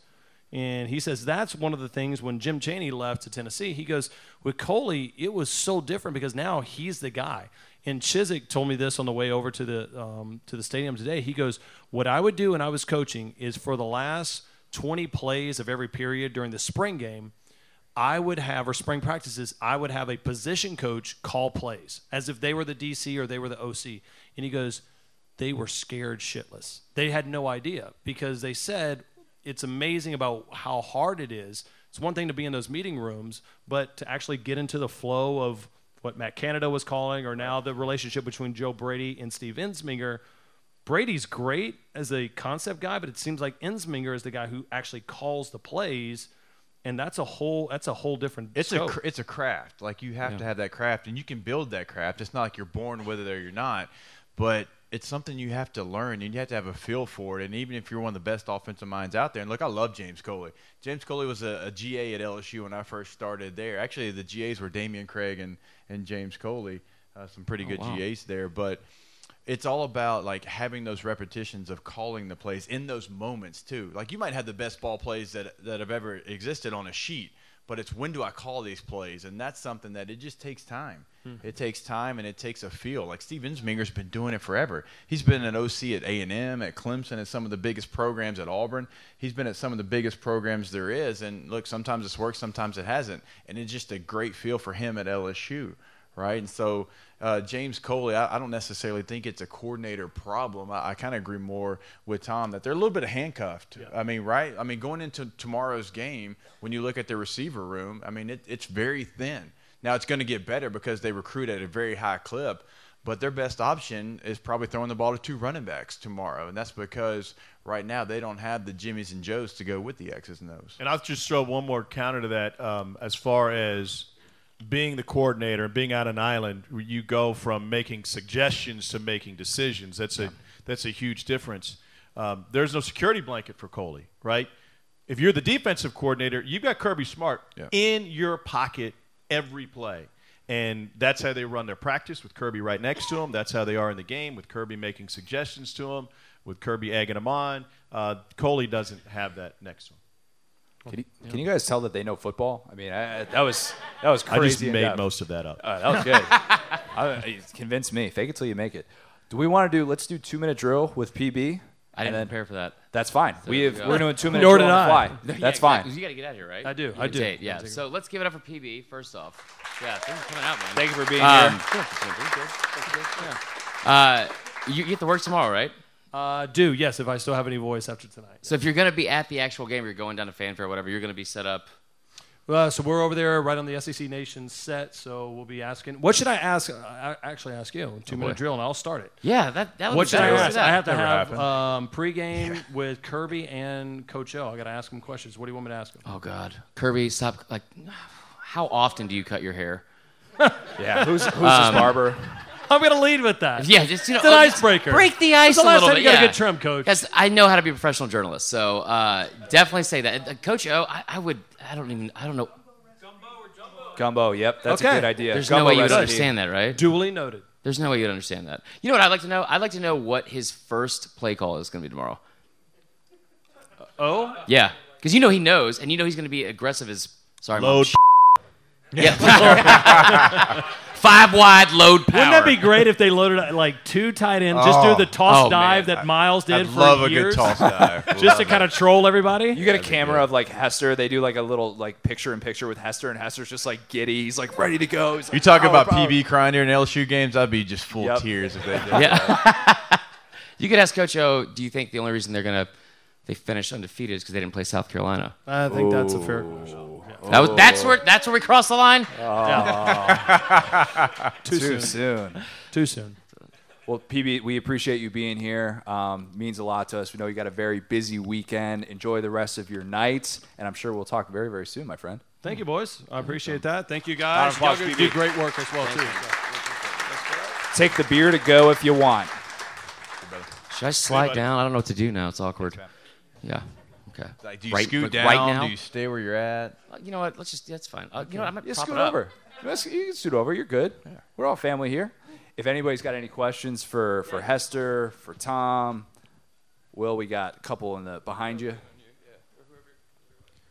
And he says that's one of the things when Jim Chaney left to Tennessee, he goes, with Coley, it was so different because now he's the guy. And Chizik told me this on the way over to the um, to the stadium today. He goes, what I would do when I was coaching is for the last twenty plays of every period during the spring game, I would have, or spring practices, I would have a position coach call plays as if they were the D C or they were the O C. And he goes, they were scared shitless. They had no idea because they said it's amazing about how hard it is. It's one thing to be in those meeting rooms, but to actually get into the flow of what Matt Canada was calling, or now the relationship between Joe Brady and Steve Ensminger. Brady's great as a concept guy, but it seems like Ensminger is the guy who actually calls the plays, and that's a whole that's a whole different. It's scope. a it's a craft. Like you have yeah. to have that craft, and you can build that craft. It's not like you're born with it or you're not, but it's something you have to learn, and you have to have a feel for it. And even if you're one of the best offensive minds out there, and look, I love James Coley. James Coley was a, a G A at L S U when I first started there. Actually, the G As were Damian Craig and, and James Coley, uh, some pretty good oh, wow. G As there. But it's all about, like, having those repetitions of calling the plays in those moments, too. Like, you might have the best ball plays that, that have ever existed on a sheet, but it's when do I call these plays? And that's something that it just takes time. Hmm. It takes time and it takes a feel. Like Steve Ensminger's been doing it forever. He's been an O C at A and M, at Clemson, at some of the biggest programs, at Auburn. He's been at some of the biggest programs there is. And, look, sometimes it's worked, sometimes it hasn't. And it's just a great feel for him at L S U, right? And so uh, James Coley, I, I don't necessarily think it's a coordinator problem. I, I kind of agree more with Tom that they're a little bit handcuffed. Yeah. I mean, right? I mean, going into tomorrow's game, when you look at the receiver room, I mean, it, it's very thin. Now, it's going to get better because they recruit at a very high clip, But their best option is probably throwing the ball to two running backs tomorrow. And that's because right now they don't have the Jimmies and Joes to go with the X's and O's. And I'll just throw one more counter to that um, as far as being the coordinator and being on an island where you go from making suggestions to making decisions. That's a, yeah. that's a huge difference. Um, there's no security blanket for Coley, right? If you're the defensive coordinator, you've got Kirby Smart yeah. in your pocket every play. And that's how they run their practice, with Kirby right next to him. That's how they are in the game, with Kirby making suggestions to him, with Kirby egging him on. Uh, Coley doesn't have that next to him. Can you, yeah. can you guys tell that they know football? I mean, I, that was that was crazy. I just made enough. most of that up. Uh, that was good. I, convince me. Fake it till you make it. Do we want to do – let's do two-minute drill with P B? I didn't then, prepare for that. That's fine. So we have, we we're doing two minutes. Nor did I. That's yeah, fine. Because you got to get out of here, right? I do. You I do. Date, yeah. So let's give it up for P B first off. Yeah, thanks for coming out, man. Thank you for being um, here. Yeah. Uh, you, you have to work tomorrow, right? Uh, do yes. If I still have any voice after tonight. So yeah. if you're going to be at the actual game, you're going down to Fanfare, or whatever. You're going to be set up. Uh, so we're over there right on the S E C Nation set, so we'll be asking. What should I ask? I actually ask you. Two-minute oh drill, and I'll start it. Yeah, that, that would what be should I ask? I have to have um, pregame yeah. with Kirby and Coach O. I got to ask him questions. What do you want me to ask him? Oh, God. Kirby, stop. Like, how often do you cut your hair? yeah, who's, who's um, this barber? I'm going to lead with that. Yeah, just, you know. It's an icebreaker. Break the ice a little bit. It's the last time you got yeah. a good trim, Coach. Because I know how to be a professional journalist, so uh, definitely say that. Uh, Coach O, I, I would, I don't even, I don't know. Gumbo or Jumbo? Gumbo, yep. That's okay. a good idea. There's Gumbo no way you would understand that, right? Duly noted. There's no way you'd understand that. You know what I'd like to know? I'd like to know what his first play call is going to be tomorrow. Uh, oh? Yeah, because you know he knows, and you know he's going to be aggressive as, sorry, Load Yeah. Five wide load power. Wouldn't that be great if they loaded like two tight ends, oh, just do the toss oh, dive man. that Miles did I'd for love years? I love a good toss dive. just love to kind of troll everybody. You get That'd a camera of like Hester. They do like a little like picture in picture with Hester, and Hester's just like giddy. He's like ready to go. He's, like, you talk oh, about problem. P B crying during L S U games, I'd be just full yep. tears if they did yeah. that. You could ask Coach O, do you think the only reason they're going to they finish undefeated is because they didn't play South Carolina? I think Ooh. that's a fair question. That was, that's where that's where we cross the line. Oh. Too, Too soon. soon. Too soon. Well, P B, we appreciate you being here. Um, means a lot to us. We know you got a very busy weekend. Enjoy the rest of your nights, and I'm sure we'll talk very, very soon, my friend. Thank you, boys. I appreciate that. Thank you, guys. Y'all do great work as well, Thank too. You. Take the beer to go if you want. Should I slide hey, down? I don't know what to do now. It's awkward. Yeah. Okay. Like, do you right, scoot down? Right now? Do you stay where you're at? You know what? Let's just, that's fine. Uh, you know what? I might just scoot it over. You can scoot over. You're good. Yeah. We're all family here. If anybody's got any questions for, for yeah. Hester, for Tom, Will, we got a couple in the behind you.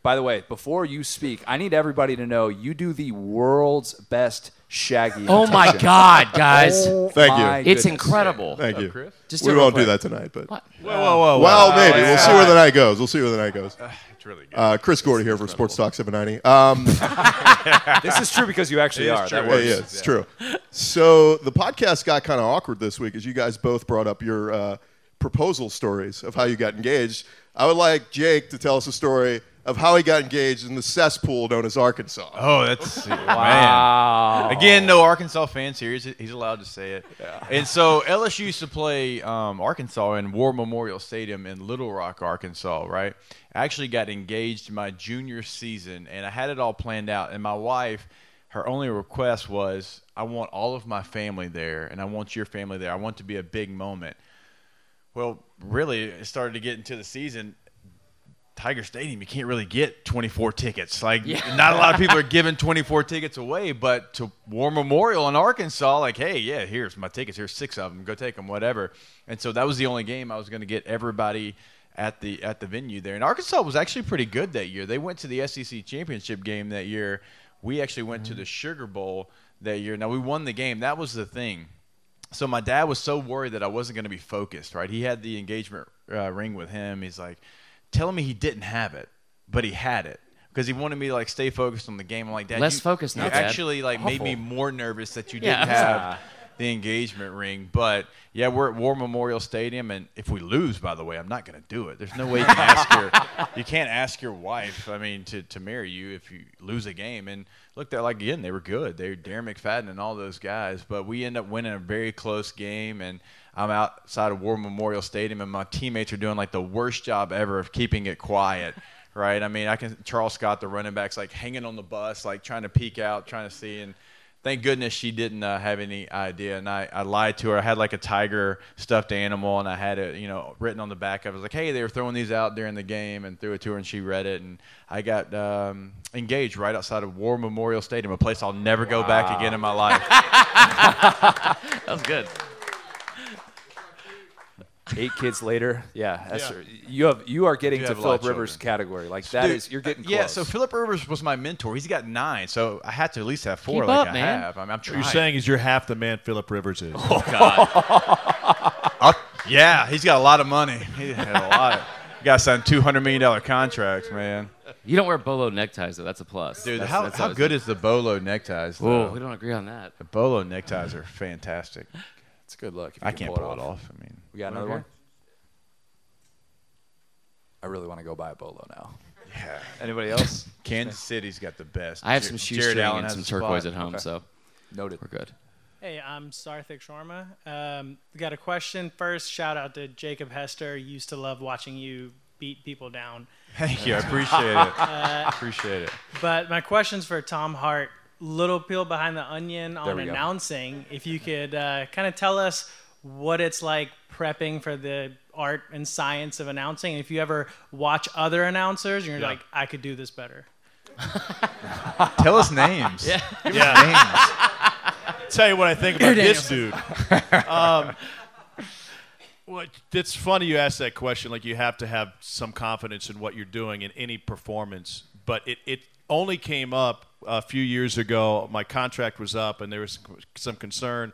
By the way, before you speak, I need everybody to know you do the world's best shaggy. Oh, my God, guys. Oh Thank you. It's goodness. incredible. Thank you. Oh, Just we won't do that tonight. but what? Whoa, whoa, whoa. Well, wow, maybe. Yeah. We'll see where the night goes. We'll see where the night goes. Uh, it's really good. Uh, Chris Gordy here from Sports Talk seven ninety. Um, this is true because you actually it are. That works. Yeah, yeah, it's yeah. true. So the podcast got kind of awkward this week as you guys both brought up your uh, proposal stories of how you got engaged. I would like Jake to tell us a story of how he got engaged in the cesspool known as Arkansas. Oh, that's wow. Man. Again, no Arkansas fans here. He's allowed to say it. Yeah. And so L S U used to play um, Arkansas in War Memorial Stadium in Little Rock, Arkansas, right? I actually got engaged my junior season, and I had it all planned out. And my wife, her only request was, I want all of my family there, and I want your family there. I want it to be a big moment. Well, really, it started to get into the season. Tiger Stadium, you can't really get twenty-four tickets. Like, yeah. not a lot of people are giving twenty-four tickets away, but to War Memorial in Arkansas, like, hey, yeah, here's my tickets. Here's six of them. Go take them, whatever. And so that was the only game I was going to get everybody at the at the venue there. And Arkansas was actually pretty good that year. They went to the S E C Championship game that year. We actually went mm-hmm. to the Sugar Bowl that year. Now, we won the game. That was the thing. So my dad was so worried that I wasn't going to be focused, right? He had the engagement uh, ring with him. He's like, telling me he didn't have it, but he had it because he wanted me to like stay focused on the game. I'm like, Dad, less you, focused now. You Dad. actually like Awful. made me more nervous that you didn't yeah. have the engagement ring. But, yeah, we're at War Memorial Stadium. And if we lose, by the way, I'm not going to do it. There's no way you can ask your – you can't ask your wife, I mean, to, to marry you if you lose a game. And, look, they're like, again, they were good. They were Darren McFadden and all those guys. But we end up winning a very close game. And I'm outside of War Memorial Stadium, and my teammates are doing, like, the worst job ever of keeping it quiet. Right, I mean, I can. Charles Scott, the running back's like hanging on the bus, like trying to peek out, trying to see. And thank goodness she didn't uh, have any idea. And I, I lied to her. I had like a tiger stuffed animal, and I had it, you know, written on the back of it. I was like, hey, they were throwing these out during the game, and threw it to her, and she read it. And I got um, engaged right outside of War Memorial Stadium, a place I'll never wow. go back again in my life. That was good. Eight kids later, yeah, Esther, yeah. you have you are getting you to Philip Rivers' category. Like that Dude, is you're getting close. Yeah, so Philip Rivers was my mentor. He's got nine, so I had to at least have four. Keep like up, I man. have. I mean, I'm trying. What you're saying is you're half the man Philip Rivers is. Oh God. I'll, yeah, he's got a lot of money. He had a lot. You got to sign two hundred million dollars contracts, man. You don't wear bolo neckties, though. That's a plus. Dude, that's, how, that's how good is the bolo neckties? Oh, we don't agree on that. The bolo neckties are fantastic. It's good luck. If you I can can't pull, pull it, off. it off. I mean, we got another one. I really want to go buy a bolo now. Yeah. Anybody else? Kansas City's got the best. I have Jared, some shoestring and some turquoise spot. at home, okay. so noted. We're good. Hey, I'm Sarthik Sharma. Um, got a question. First, shout out to Jacob Hester. Used to love watching you beat people down. Thank you. I appreciate it. Uh, appreciate it. But my question's for Tom Hart. Little peel behind the onion on announcing. Go. If you could uh, kind of tell us what it's like prepping for the art and science of announcing. And if you ever watch other announcers, and you're yeah. like, I could do this better. Tell us names. Yeah. Give yeah. us names. Tell you what I think about this dude. Um, well, it's funny you ask that question. Like you have to have some confidence in what you're doing in any performance. But it, it only came up a few years ago. My contract was up, and there was some concern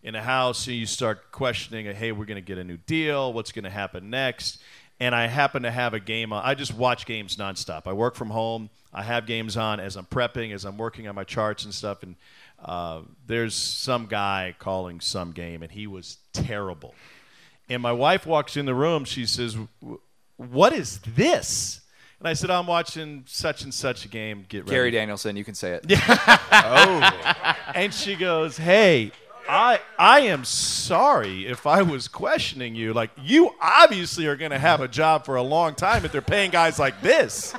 in the house. So you start questioning, hey, we're going to get a new deal. What's going to happen next? And I happen to have a game on. I just watch games nonstop. I work from home. I have games on as I'm prepping, as I'm working on my charts and stuff. And uh, there's some guy calling some game, and he was terrible. And my wife walks in the room. She says, what is this? And I said, I'm watching such and such a game. Get ready. Gary Danielson, you can say it. oh. And she goes, hey, I I am sorry if I was questioning you. Like, you obviously are going to have a job for a long time if they're paying guys like this.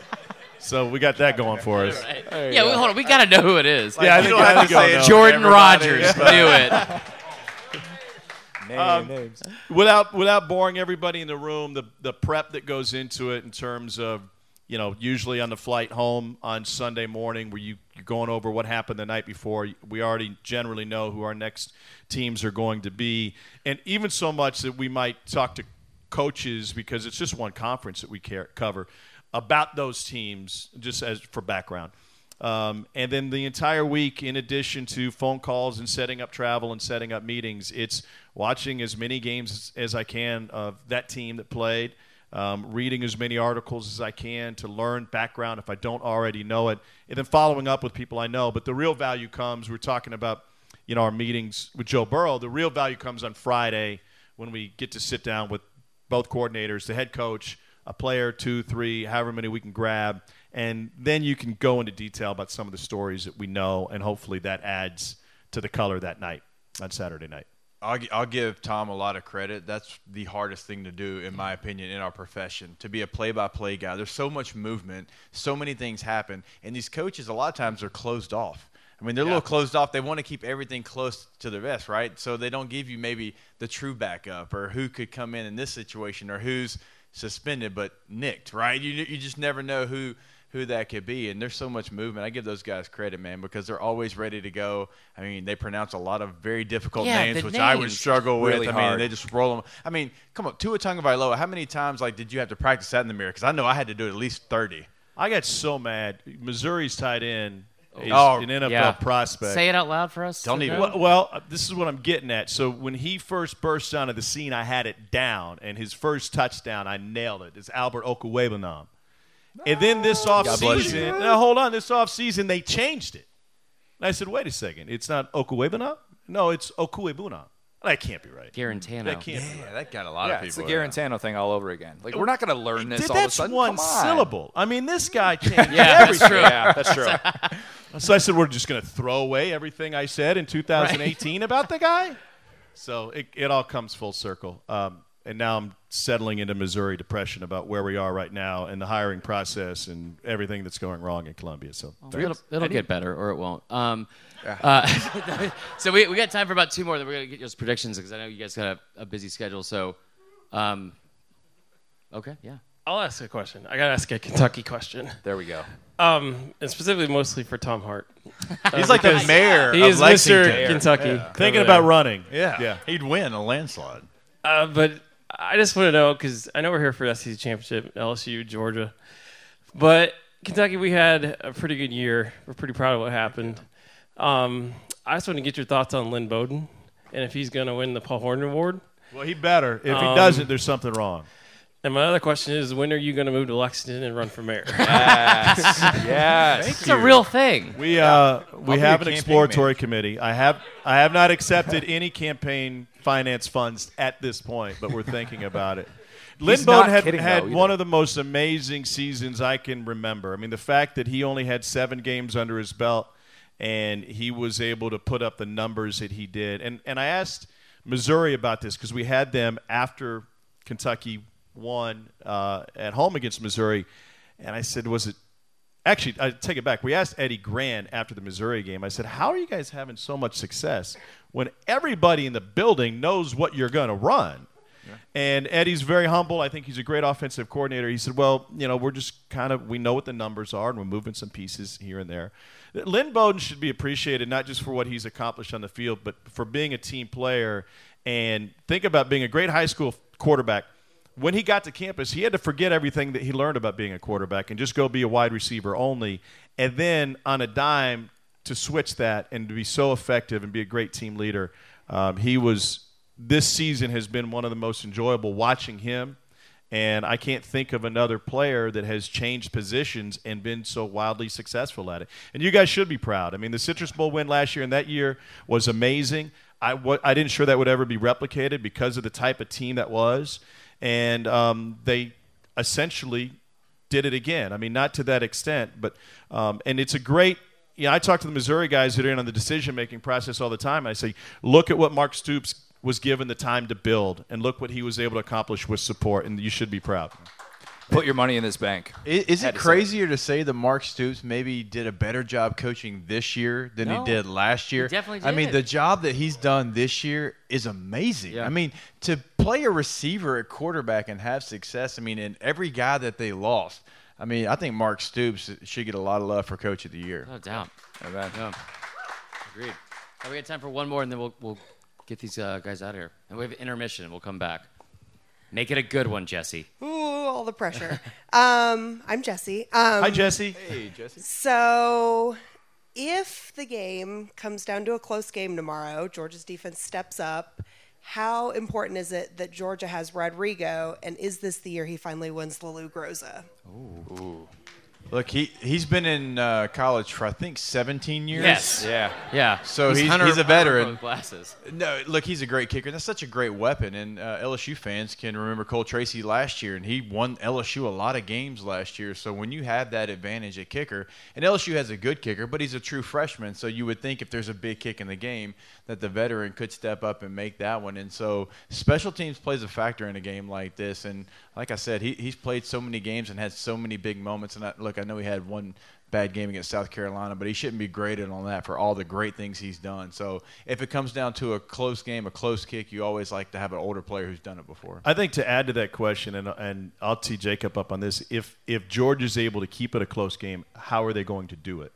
So we got that going for us. Right. Yeah, go. hold on. We got to know who it is. Like, yeah, I think don't have to go. It Jordan Rogers knew it. Um, names. Without without boring everybody in the room, the the prep that goes into it in terms of, you know, usually on the flight home on Sunday morning where you, you're going over what happened the night before. We already generally know who our next teams are going to be. And even so much that we might talk to coaches, because it's just one conference that we care, cover, about those teams just as for background. Um, and then the entire week, in addition to phone calls and setting up travel and setting up meetings, it's watching as many games as I can of that team that played, um, reading as many articles as I can to learn background if I don't already know it, and then following up with people I know. But the real value comes, we're talking about, you know, our meetings with Joe Burrow, the real value comes on Friday when we get to sit down with both coordinators, the head coach, a player, two, three, however many we can grab. And then you can go into detail about some of the stories that we know, and hopefully that adds to the color that night, on Saturday night. I'll, I'll give Tom a lot of credit. That's the hardest thing to do, in my opinion, in our profession, to be a play-by-play guy. There's so much movement, so many things happen, and these coaches a lot of times are closed off. I mean, they're yeah. a little closed off. They want to keep everything close to their vest, right? So they don't give you maybe the true backup or who could come in in this situation or who's suspended but nicked, right? You you just never know who – who that could be, and there's so much movement. I give those guys credit, man, because they're always ready to go. I mean, they pronounce a lot of very difficult yeah, names, which names I would struggle really with. Hard. I mean, they just roll them. I mean, come on, Tua Tagovailoa, how many times like did you have to practice that in the mirror? Because I know I had to do it at least thirty. I got so mad. Missouri's tight end. He's oh, an N F L yeah. prospect. Say it out loud for us. Don't even. Well, well, this is what I'm getting at. So when he first burst onto the scene, I had it down, and his first touchdown, I nailed it. It's Albert Okwuegbunam. And then this offseason, now hold on, this offseason they changed it. And I said, wait a second, it's not Okwuegbunam? No, it's Okuebuna. That can't be right. Garantano. That can't yeah, be right. That got a lot yeah, of people. It's the Garantano around. Thing all over again. Like, we're not going to learn this all of a sudden. That's one syllable. I mean, this guy changed yeah, everything. Yeah, that's true. So I said, we're just going to throw away everything I said in two thousand eighteen right. about the guy? So it, it all comes full circle. Um, and now I'm settling into Missouri depression about where we are right now and the hiring process and everything that's going wrong in Columbia. So oh, it'll, it'll get better, or it won't. Um, uh, so we we got time for about two more. Then we're going to get those predictions because I know you guys got a, a busy schedule. So, um, okay, yeah. I'll ask a question. I got to ask a Kentucky question. There we go. Um, and specifically mostly for Tom Hart. Uh, he's like the mayor he of is Lexington. Mister Kentucky. Yeah. Thinking about running. Yeah. yeah. He'd win a landslide. Uh, but I just want to know, because I know we're here for the S E C Championship, L S U, Georgia. But Kentucky, we had a pretty good year. We're pretty proud of what happened. Um, I just want to get your thoughts on Lynn Bowden and if he's going to win the Paul Hornung Award. Well, he better. If he um, doesn't, there's something wrong. And my other question is, when are you going to move to Lexington and run for mayor? Yes. yes. It's you. a real thing. We yeah. uh we I'll have an exploratory manager. committee. I have I have not accepted any campaign finance funds at this point, but we're thinking about it. Lynn Bowden had, kidding, had though, one of the most amazing seasons I can remember. I mean, the fact that he only had seven games under his belt and he was able to put up the numbers that he did. And and I asked Missouri about this because we had them after Kentucky won uh, at home against Missouri, and I said, was it – actually, I take it back. We asked Eddie Grand after the Missouri game. I said, how are you guys having so much success when everybody in the building knows what you're going to run? Yeah. And Eddie's very humble. I think he's a great offensive coordinator. He said, well, you know, we're just kind of – we know what the numbers are, and we're moving some pieces here and there. Lynn Bowden should be appreciated not just for what he's accomplished on the field, but for being a team player. And think about being a great high school quarterback. When he got to campus, he had to forget everything that he learned about being a quarterback and just go be a wide receiver only, and then on a dime to switch that and to be so effective and be a great team leader. Um, he was – this season has been one of the most enjoyable watching him, and I can't think of another player that has changed positions and been so wildly successful at it. And you guys should be proud. I mean, the Citrus Bowl win last year and that year was amazing. I, w- I didn't sure that would ever be replicated because of the type of team that was. And um, they essentially did it again. I mean, not to that extent, but um, – and it's a great – you know, I talk to the Missouri guys that are in on the decision-making process all the time. I say, look at what Mark Stoops was given the time to build, and look what he was able to accomplish with support, and you should be proud. Put your money in this bank. Is, is it crazier to say that Mark Stoops maybe did a better job coaching this year than no, he did last year? He definitely did. I mean, the job that he's done this year is amazing. Yeah. I mean, to play a receiver at quarterback and have success, I mean, and every guy that they lost, I mean, I think Mark Stoops should get a lot of love for Coach of the Year. No doubt. No doubt. Yeah. Agreed. Right, we got time for one more, and then we'll, we'll get these uh, guys out of here. And we have an intermission, and we'll come back. Make it a good one, Jesse. Ooh, all the pressure. um, I'm Jesse. Um, Hi, Jesse. Hey, Jesse. So if the game comes down to a close game tomorrow, Georgia's defense steps up, how important is it that Georgia has Rodrigo, and is this the year he finally wins the Lou Groza? Ooh. Ooh. Look, he, he's been in uh, college for, I think, seventeen years. Yes. Yeah. Yeah. So he's, Hunter, he's a veteran. Glasses. No, look, he's a great kicker. That's such a great weapon. And uh, L S U fans can remember Cole Tracy last year, and he won L S U a lot of games last year. So when you have that advantage at kicker, and L S U has a good kicker, but he's a true freshman. So you would think if there's a big kick in the game that the veteran could step up and make that one. And so special teams plays a factor in a game like this. And like I said, he, he's played so many games and had so many big moments. And I, look, I know he had one bad game against South Carolina, but he shouldn't be graded on that for all the great things he's done. So if it comes down to a close game, a close kick, you always like to have an older player who's done it before. I think to add to that question, and and I'll tee Jacob up on this, if if George is able to keep it a close game, how are they going to do it?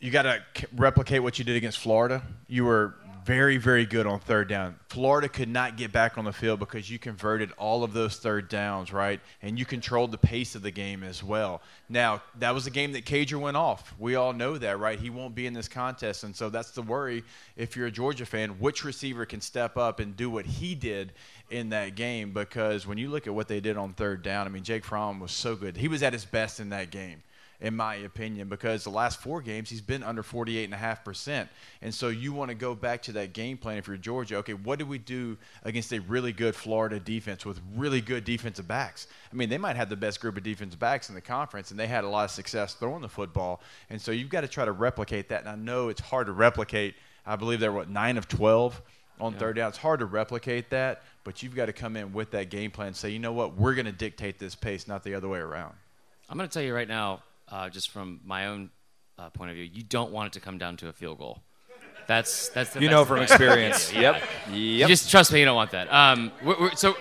You got to replicate what you did against Florida. You were very, very good on third down. Florida could not get back on the field because you converted all of those third downs, right? And you controlled the pace of the game as well. Now, that was the game that Cager went off. We all know that, right? He won't be in this contest. And so that's the worry if you're a Georgia fan, which receiver can step up and do what he did in that game? Because when you look at what they did on third down, I mean, Jake Fromm was so good. He was at his best in that game. in my opinion, because the last four games he's been under forty-eight point five percent. And so you want to go back to that game plan if you're Georgia. Okay, what do we do against a really good Florida defense with really good defensive backs? I mean, they might have the best group of defensive backs in the conference, and they had a lot of success throwing the football. And so you've got to try to replicate that. And I know it's hard to replicate. I believe they're, what, nine of twelve on yeah. third down. It's hard to replicate that, but you've got to come in with that game plan and say, you know what, we're going to dictate this pace, not the other way around. I'm going to tell you right now, Uh, just from my own uh, point of view, you don't want it to come down to a field goal. That's that's the you know from experience. yep. yep. You just trust me, you don't want that. Um, we're, we're, so,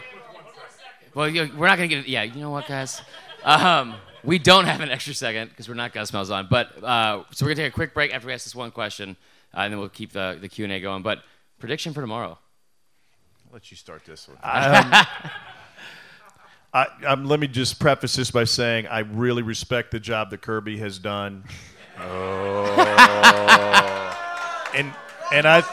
well, you know, we're not gonna get it. Yeah, you know what, guys? Um, we don't have an extra second because we're not Gus Malzahn. But uh, so we're gonna take a quick break after we ask this one question, uh, and then we'll keep the the Q and A going. But prediction for tomorrow. I'll let you start this one. Um, I, I'm, let me just preface this by saying I really respect the job that Kirby has done. oh. And and I Tom,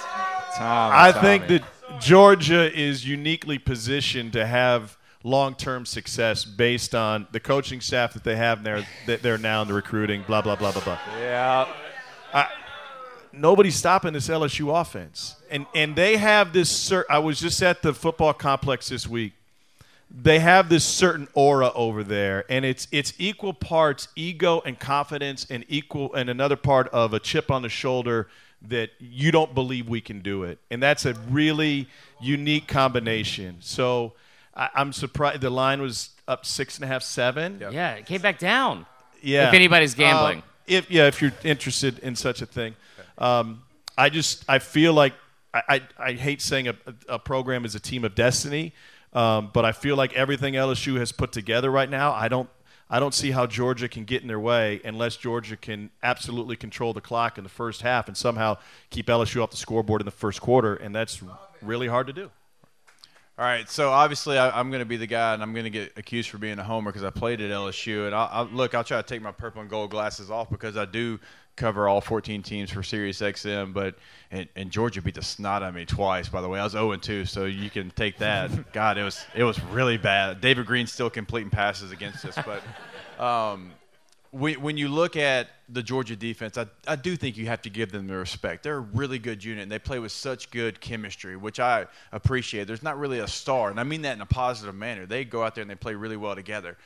I Tommy. think that Georgia is uniquely positioned to have long-term success based on the coaching staff that they have there, that they're now in the recruiting, blah, blah, blah, blah, blah. Yeah. I, nobody's stopping this L S U offense. And, and they have this – I was just at the football complex this week. They have this certain aura over there, and it's it's equal parts ego and confidence, and equal and another part of a chip on the shoulder that you don't believe we can do it, and that's a really unique combination. So I, I'm surprised the line was up six and a half, seven. Yep. Yeah, it came back down. Yeah, if anybody's gambling, um, if yeah, if you're interested in such a thing, um, I just I feel like I I, I hate saying a, a program is a team of destiny. Um, but I feel like everything L S U has put together right now, I don't I don't see how Georgia can get in their way unless Georgia can absolutely control the clock in the first half and somehow keep L S U off the scoreboard in the first quarter, and that's really hard to do. All right, so obviously I, I'm going to be the guy, and I'm going to get accused for being a homer because I played at L S U. And I'll, I'll, look, I'll try to take my purple and gold glasses off because I do – cover all fourteen teams for Sirius X M, but and, and Georgia beat the snot out of me twice. By the way, I was zero and two, so you can take that. God, it was it was really bad. David Green's still completing passes against us, but um, we, when you look at the Georgia defense, I, I do think you have to give them the respect. They're a really good unit, and they play with such good chemistry, which I appreciate. There's not really a star, and I mean that in a positive manner. They go out there and they play really well together.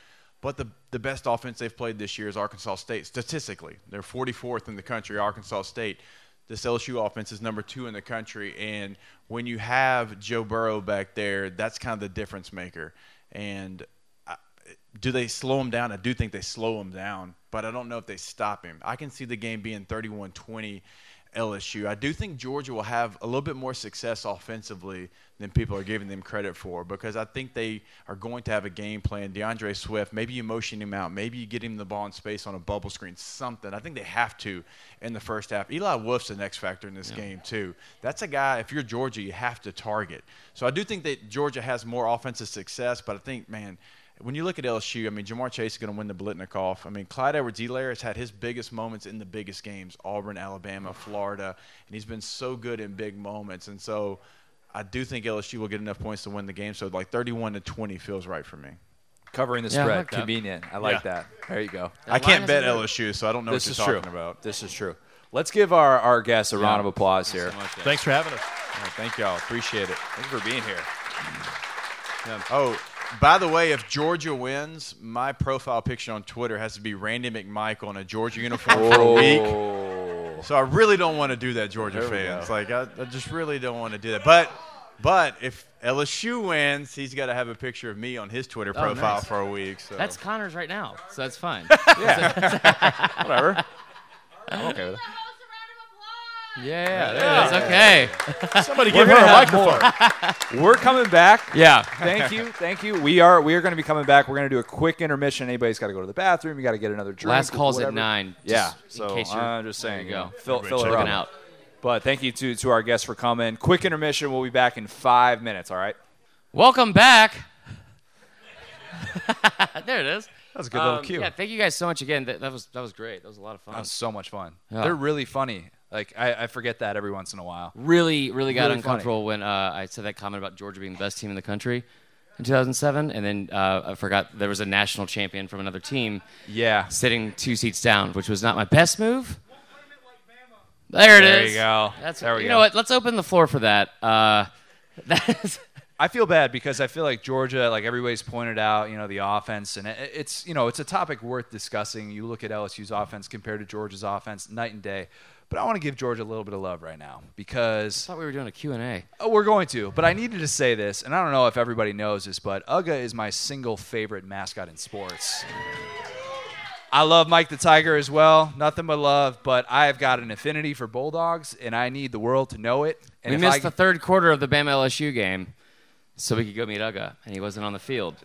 But the, the best offense they've played this year is Arkansas State, statistically. They're forty-fourth in the country, Arkansas State. This L S U offense is number two in the country. And when you have Joe Burrow back there, that's kind of the difference maker. And I, do they slow him down? I do think they slow him down, but I don't know if they stop him. I can see the game being thirty-one twenty L S U. I do think Georgia will have a little bit more success offensively than people are giving them credit for, because I think they are going to have a game plan. DeAndre Swift, maybe you motion him out, maybe you get him the ball in space on a bubble screen, something. I think they have to in the first half. Eli Wolf's the next factor in this yeah. game too. That's a guy, if you're Georgia, you have to target. So I do think that Georgia has more offensive success, but I think, man, when you look at L S U, I mean, Jamar Chase is going to win the Blitnikoff. I mean, Clyde Edwards-Helaire has had his biggest moments in the biggest games, Auburn, Alabama, Florida, and he's been so good in big moments. And so I do think L S U will get enough points to win the game. So, like, thirty-one to twenty feels right for me. Covering the yeah, spread. I like Convenient. I like yeah. that. There you go. That I can't bet L S U, so I don't know this what you're talking true. about. This is true. Let's give our, our guests a yeah. round of applause Thanks here. So much, Thanks for having us. All right, thank y'all. Appreciate it. Thank you for being here. Yeah. Oh, by the way, if Georgia wins, my profile picture on Twitter has to be Randy McMichael in a Georgia uniform oh. for a week. So I really don't want to do that, Georgia fans. Go. Like I, I just really don't want to do that. But but if L S U wins, he's got to have a picture of me on his Twitter profile oh, nice. for a week. So. That's Connor's right now, so that's fine. yeah, whatever. I'm okay with it. Yeah, yeah, that's yeah. okay. Somebody give her a microphone. We're coming back. Yeah. Thank you. Thank you. We are we are going to be coming back. We're going to do a quick intermission. Anybody's got to go to the bathroom. You got to get another drink. Last call's whatever. at nine. Yeah. So in case you're, I'm just saying, you know, fill, fill it up. Out. But thank you to to our guests for coming. Quick intermission. We'll be back in five minutes. All right. Welcome back. There it is. That was a good um, little cue. Yeah. Thank you guys so much again. That, that was that was great. That was a lot of fun. That was so much fun. Yeah. They're really funny. Like, I, I forget that every once in a while. Really, really got really uncomfortable funny. when uh, I said that comment about Georgia being the best team in the country. in two thousand seven, and then uh, I forgot there was a national champion from another team. Yeah, sitting two seats down, which was not my best move. There it is. There you go. That's there we you go. You know what? Let's open the floor for that. Uh, that is. I feel bad because I feel like Georgia, like everybody's pointed out, you know, the offense, and it, it's, you know, it's a topic worth discussing. You look at L S U's offense compared to Georgia's offense, night and day. But I want to give Georgia a little bit of love right now because I thought we were doing a Q and A. Oh, we're going to, but I needed to say this, and I don't know if everybody knows this, but Ugga is my single favorite mascot in sports. I love Mike the Tiger as well, nothing but love, but I've got an affinity for Bulldogs, and I need the world to know it. And we missed I... the third quarter of the Bama L S U game, so we could go meet Ugga, and he wasn't on the field.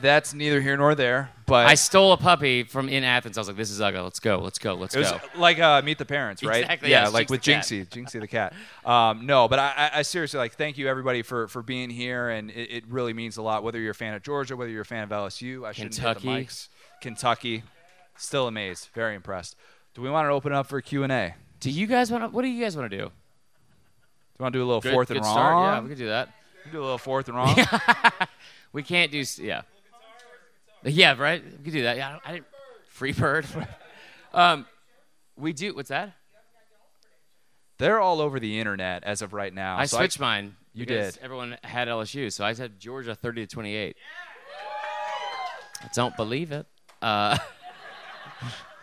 That's neither here nor there. But I stole a puppy from in Athens. I was like, this is Ugga. Let's go. Let's go. Let's it go. Was like uh, Meet the Parents, right? Exactly. Yeah, yes, like Jinx with Jinxie. Jinxie the cat. Um, no, but I, I seriously, like, thank you, everybody, for, for being here, and it, it really means a lot, whether you're a fan of Georgia, whether you're a fan of L S U. I shouldn't hit the mics. Kentucky. Still amazed. Very impressed. Do we want to open up for a Q and A? Do you guys want to – what do you guys want to do? Do you want to do a little good, fourth good and wrong? Start. Yeah, we could do that. We can do a little fourth and wrong. We can't do, yeah. Yeah, right? We could do that. Yeah, I, don't, I didn't. Free bird. um, we do, what's that? They're all over the internet as of right now. I so switched I, mine. You did. Everyone had L S U, so I said Georgia thirty to twenty-eight. Yeah. I don't believe it. Uh,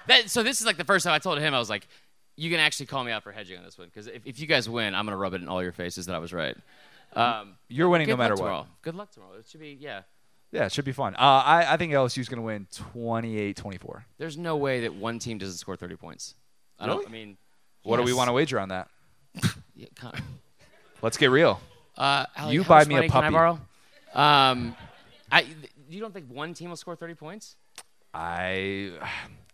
that, so this is like the first time I told him, I was like, you can actually call me out for hedging on this one, because if, if you guys win, I'm going to rub it in all your faces that I was right. Um, You're winning no matter what. Tomorrow. Good luck tomorrow. It should be, yeah. Yeah, it should be fun. Uh, I, I think L S U's going to win twenty-eight twenty-four. There's no way that one team doesn't score thirty points. I really? don't. I mean, what yes. do we want to wager on that? Yeah, kind of. Let's get real. Uh, Allie, you buy me a puppy. Can I borrow? Um, I, you don't think one team will score thirty points? I.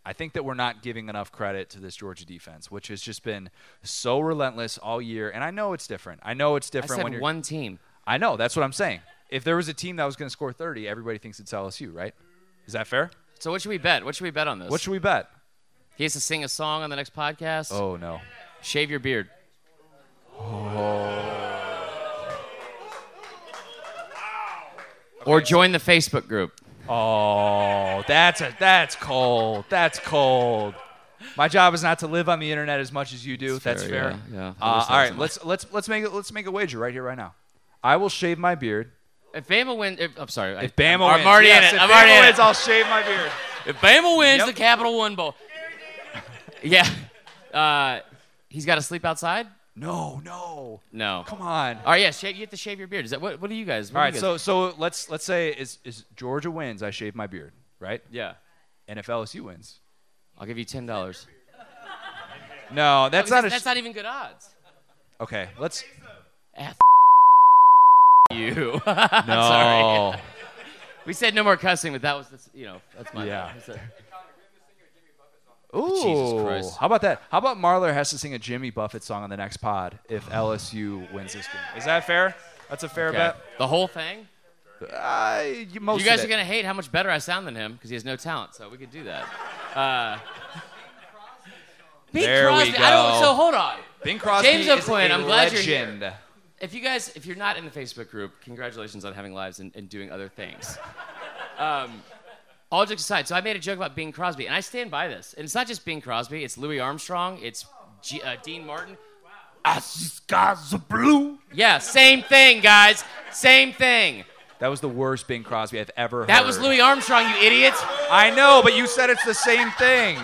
I think that we're not giving enough credit to this Georgia defense, which has just been so relentless all year. And I know it's different. I know it's different. I said when you're one team. I know. That's what I'm saying. If there was a team that was going to score thirty, everybody thinks it's L S U, right? Is that fair? So what should we bet? What should we bet on this? What should we bet? He has to sing a song on the next podcast. Oh, no. Shave your beard. Oh. Or join the Facebook group. Oh, that's a, that's cold. That's cold. My job is not to live on the internet as much as you do. That's, that's fair. fair. Yeah, yeah. Uh, all right, let's let's let's make it, let's make a wager right here, right now. I will shave my beard. If Bama wins, if, I'm sorry. If Bama, I'm, wins, I'm already yes, in it. If I'm Bama already wins, in it. I'll shave my beard. If Bama wins yep. the Capital One Bowl, yeah, uh, he's got to sleep outside. No, no, no. Come on. All right, yeah, shave, you have to shave your beard. Is that what? What do you guys? All right, guys? so so let's let's say is is Georgia wins, I shave my beard, right? Yeah. And if L S U wins, I'll give you ten dollars. No, that's no, not. A that's sh- not even good odds. Okay, let's. F- you. I'm no. Sorry. We said no more cussing, but that was the, you know that's my yeah. Bad. Ooh, Jesus Christ. How about that? How about Marlar has to sing a Jimmy Buffett song on the next pod if L S U wins this game? Is that fair? That's a fair okay. bet. The whole thing? Uh, you, most you guys are going to hate how much better I sound than him because he has no talent, so we could do that. Uh, Bing there Crosby. We go. I don't, so hold on. Bing Crosby James O'Quinn, I'm glad legend. You're here. If you guys, if you're not in the Facebook group, congratulations on having lives and, and doing other things. Um... All jokes aside, so I made a joke about Bing Crosby, and I stand by this. And it's not just Bing Crosby. It's Louis Armstrong. It's G- uh, Dean Martin. Wow. Skies are blue. Yeah, same thing, guys. Same thing. That was the worst Bing Crosby I've ever heard. That was Louis Armstrong, you idiots. I know, but you said it's the same thing.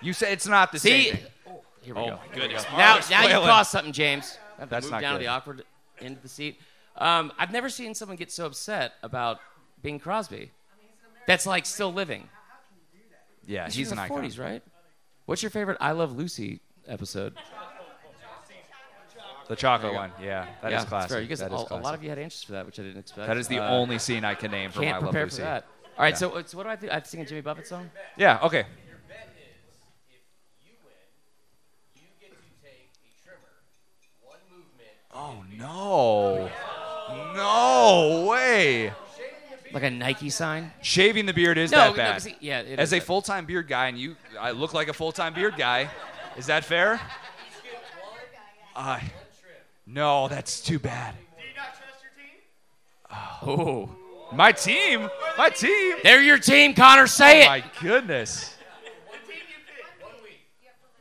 You said it's not the See? Same thing. Oh, here we oh, go. Here goodness. We go. Now, now you crossed something, James. I have to That's move not down good. To the awkward end of the seat. Um, I've never seen someone get so upset about Bing Crosby. That's like still living. Yeah, he's an icon. forties, right? What's your favorite I Love Lucy episode? The Choco one. Yeah, that yeah, is classic. You guys, that all, is classic. A lot of you had answers for that, which I didn't expect. That is the uh, only scene I can name from I Love Lucy. Can't prepare for that. All right, yeah. so, so what do I do? I have to sing a Jimmy Buffett song? Yeah, okay. Your bet is if you win, you get to take a trimmer, one movement. Oh, no. Oh, yeah. No way. Like a Nike sign? Shaving the beard is no, that bad. No, see, yeah, it As is a bad. Full-time beard guy, and you, I look like a full-time beard guy. Is that fair? Uh, no, that's too bad. Do you not trust your team? Oh. My team? My team? They're your team, Connor. Say it. Oh, my goodness. One team you pick. One week.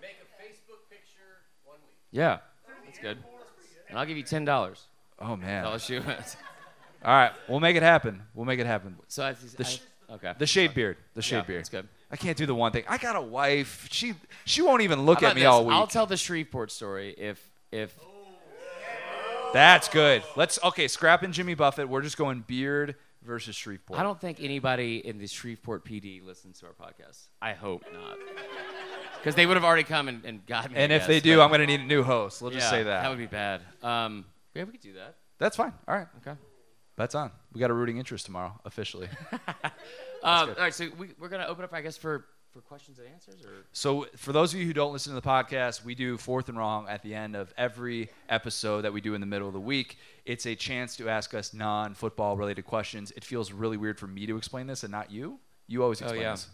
Make a Facebook picture one week. Yeah. That's good. And I'll give you ten dollars. Oh, man. L S U. All right. We'll make it happen. We'll make it happen. So I, the, sh- I, okay. the shade beard. The shade yeah, beard. That's good. I can't do the one thing. I got a wife. She she won't even look at me this? all week. I'll tell the Shreveport story if if. That's good. Let's okay. Scrapping Jimmy Buffett. We're just going beard versus Shreveport. I don't think anybody in the Shreveport P D listens to our podcast. I hope not, because they would have already come and, and got me. And if guess, they do, I'm going to need a new host. We'll yeah, just say that. That would be bad. Um, yeah, we could do that. That's fine. All right. Okay. That's on. We got a rooting interest tomorrow officially. Um, all right, so we, we're going to open up, I guess, for, for questions and answers? Or? So for those of you who don't listen to the podcast, we do Fourth and Wrong at the end of every episode that we do in the middle of the week. It's a chance to ask us non-football-related questions. It feels really weird for me to explain this and not you. You always explain oh, yeah. this.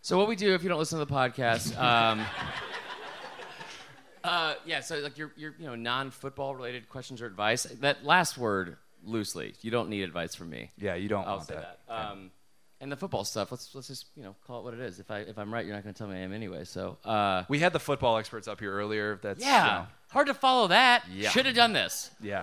So what we do if you don't listen to the podcast, um, uh, yeah, so like your, your you know, non-football-related questions or advice, that last word loosely, you don't need advice from me. Yeah, you don't I'll want say that. that. Yeah. Um, And the football stuff, let's let's just you know call it what it is. If I if I'm right, you're not going to tell me I am anyway. So uh, we had the football experts up here earlier. That's yeah, you know, hard to follow that. Yeah. Should have done this. Yeah,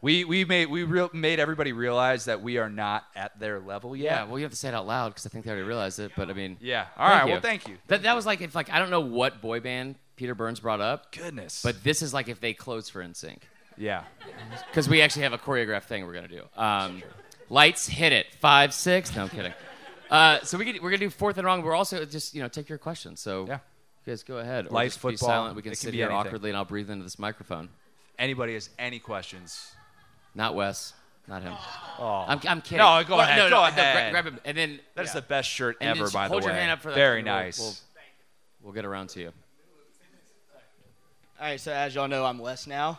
we we made we real, made everybody realize that we are not at their level yet. Yeah, well you have to say it out loud because I think they already realized it. But I mean, yeah. All right. You. Well, thank you. Thank that that you. was like if like I don't know what boy band Peter Burns brought up. Goodness. But this is like if they close for N Sync. Yeah. Because we actually have a choreographed thing we're gonna do. Um, lights hit it. Five six. No I'm kidding. Uh, so we could, we're going to do Fourth and Wrong. We're also just, you know, take your questions. So yeah. You guys go ahead. Or Life, just football, be silent. We can sit can here anything. awkwardly, and I'll breathe into this microphone. Anybody has any questions? Not Wes. Not him. Oh. I'm, I'm kidding. No, go well, ahead. No, go no, ahead. No, gra- grab him. And then, that yeah. is the best shirt and ever, by the way. Hold your hand up for that. Very nice. We'll, we'll get around to you. All right, so as y'all know, I'm Wes now.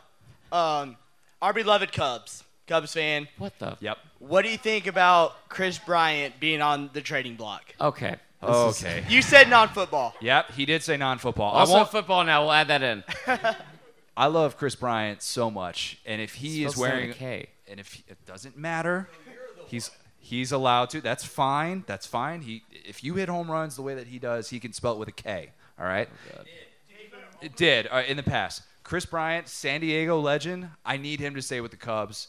Um, our beloved Cubs. Cubs fan. What the? Yep. What do you think about Chris Bryant being on the trading block? Okay. This okay. Is, you said non-football. Yep, he did say non-football. Also I won't, football now. We'll add that in. I love Chris Bryant so much, and if he it's is wearing a K, and if he, it doesn't matter, he's he's allowed to. That's fine. That's fine. He if you hit home runs the way that he does, he can spell it with a K. All right. Oh, it did all right, in the past. Chris Bryant, San Diego legend. I need him to stay with the Cubs.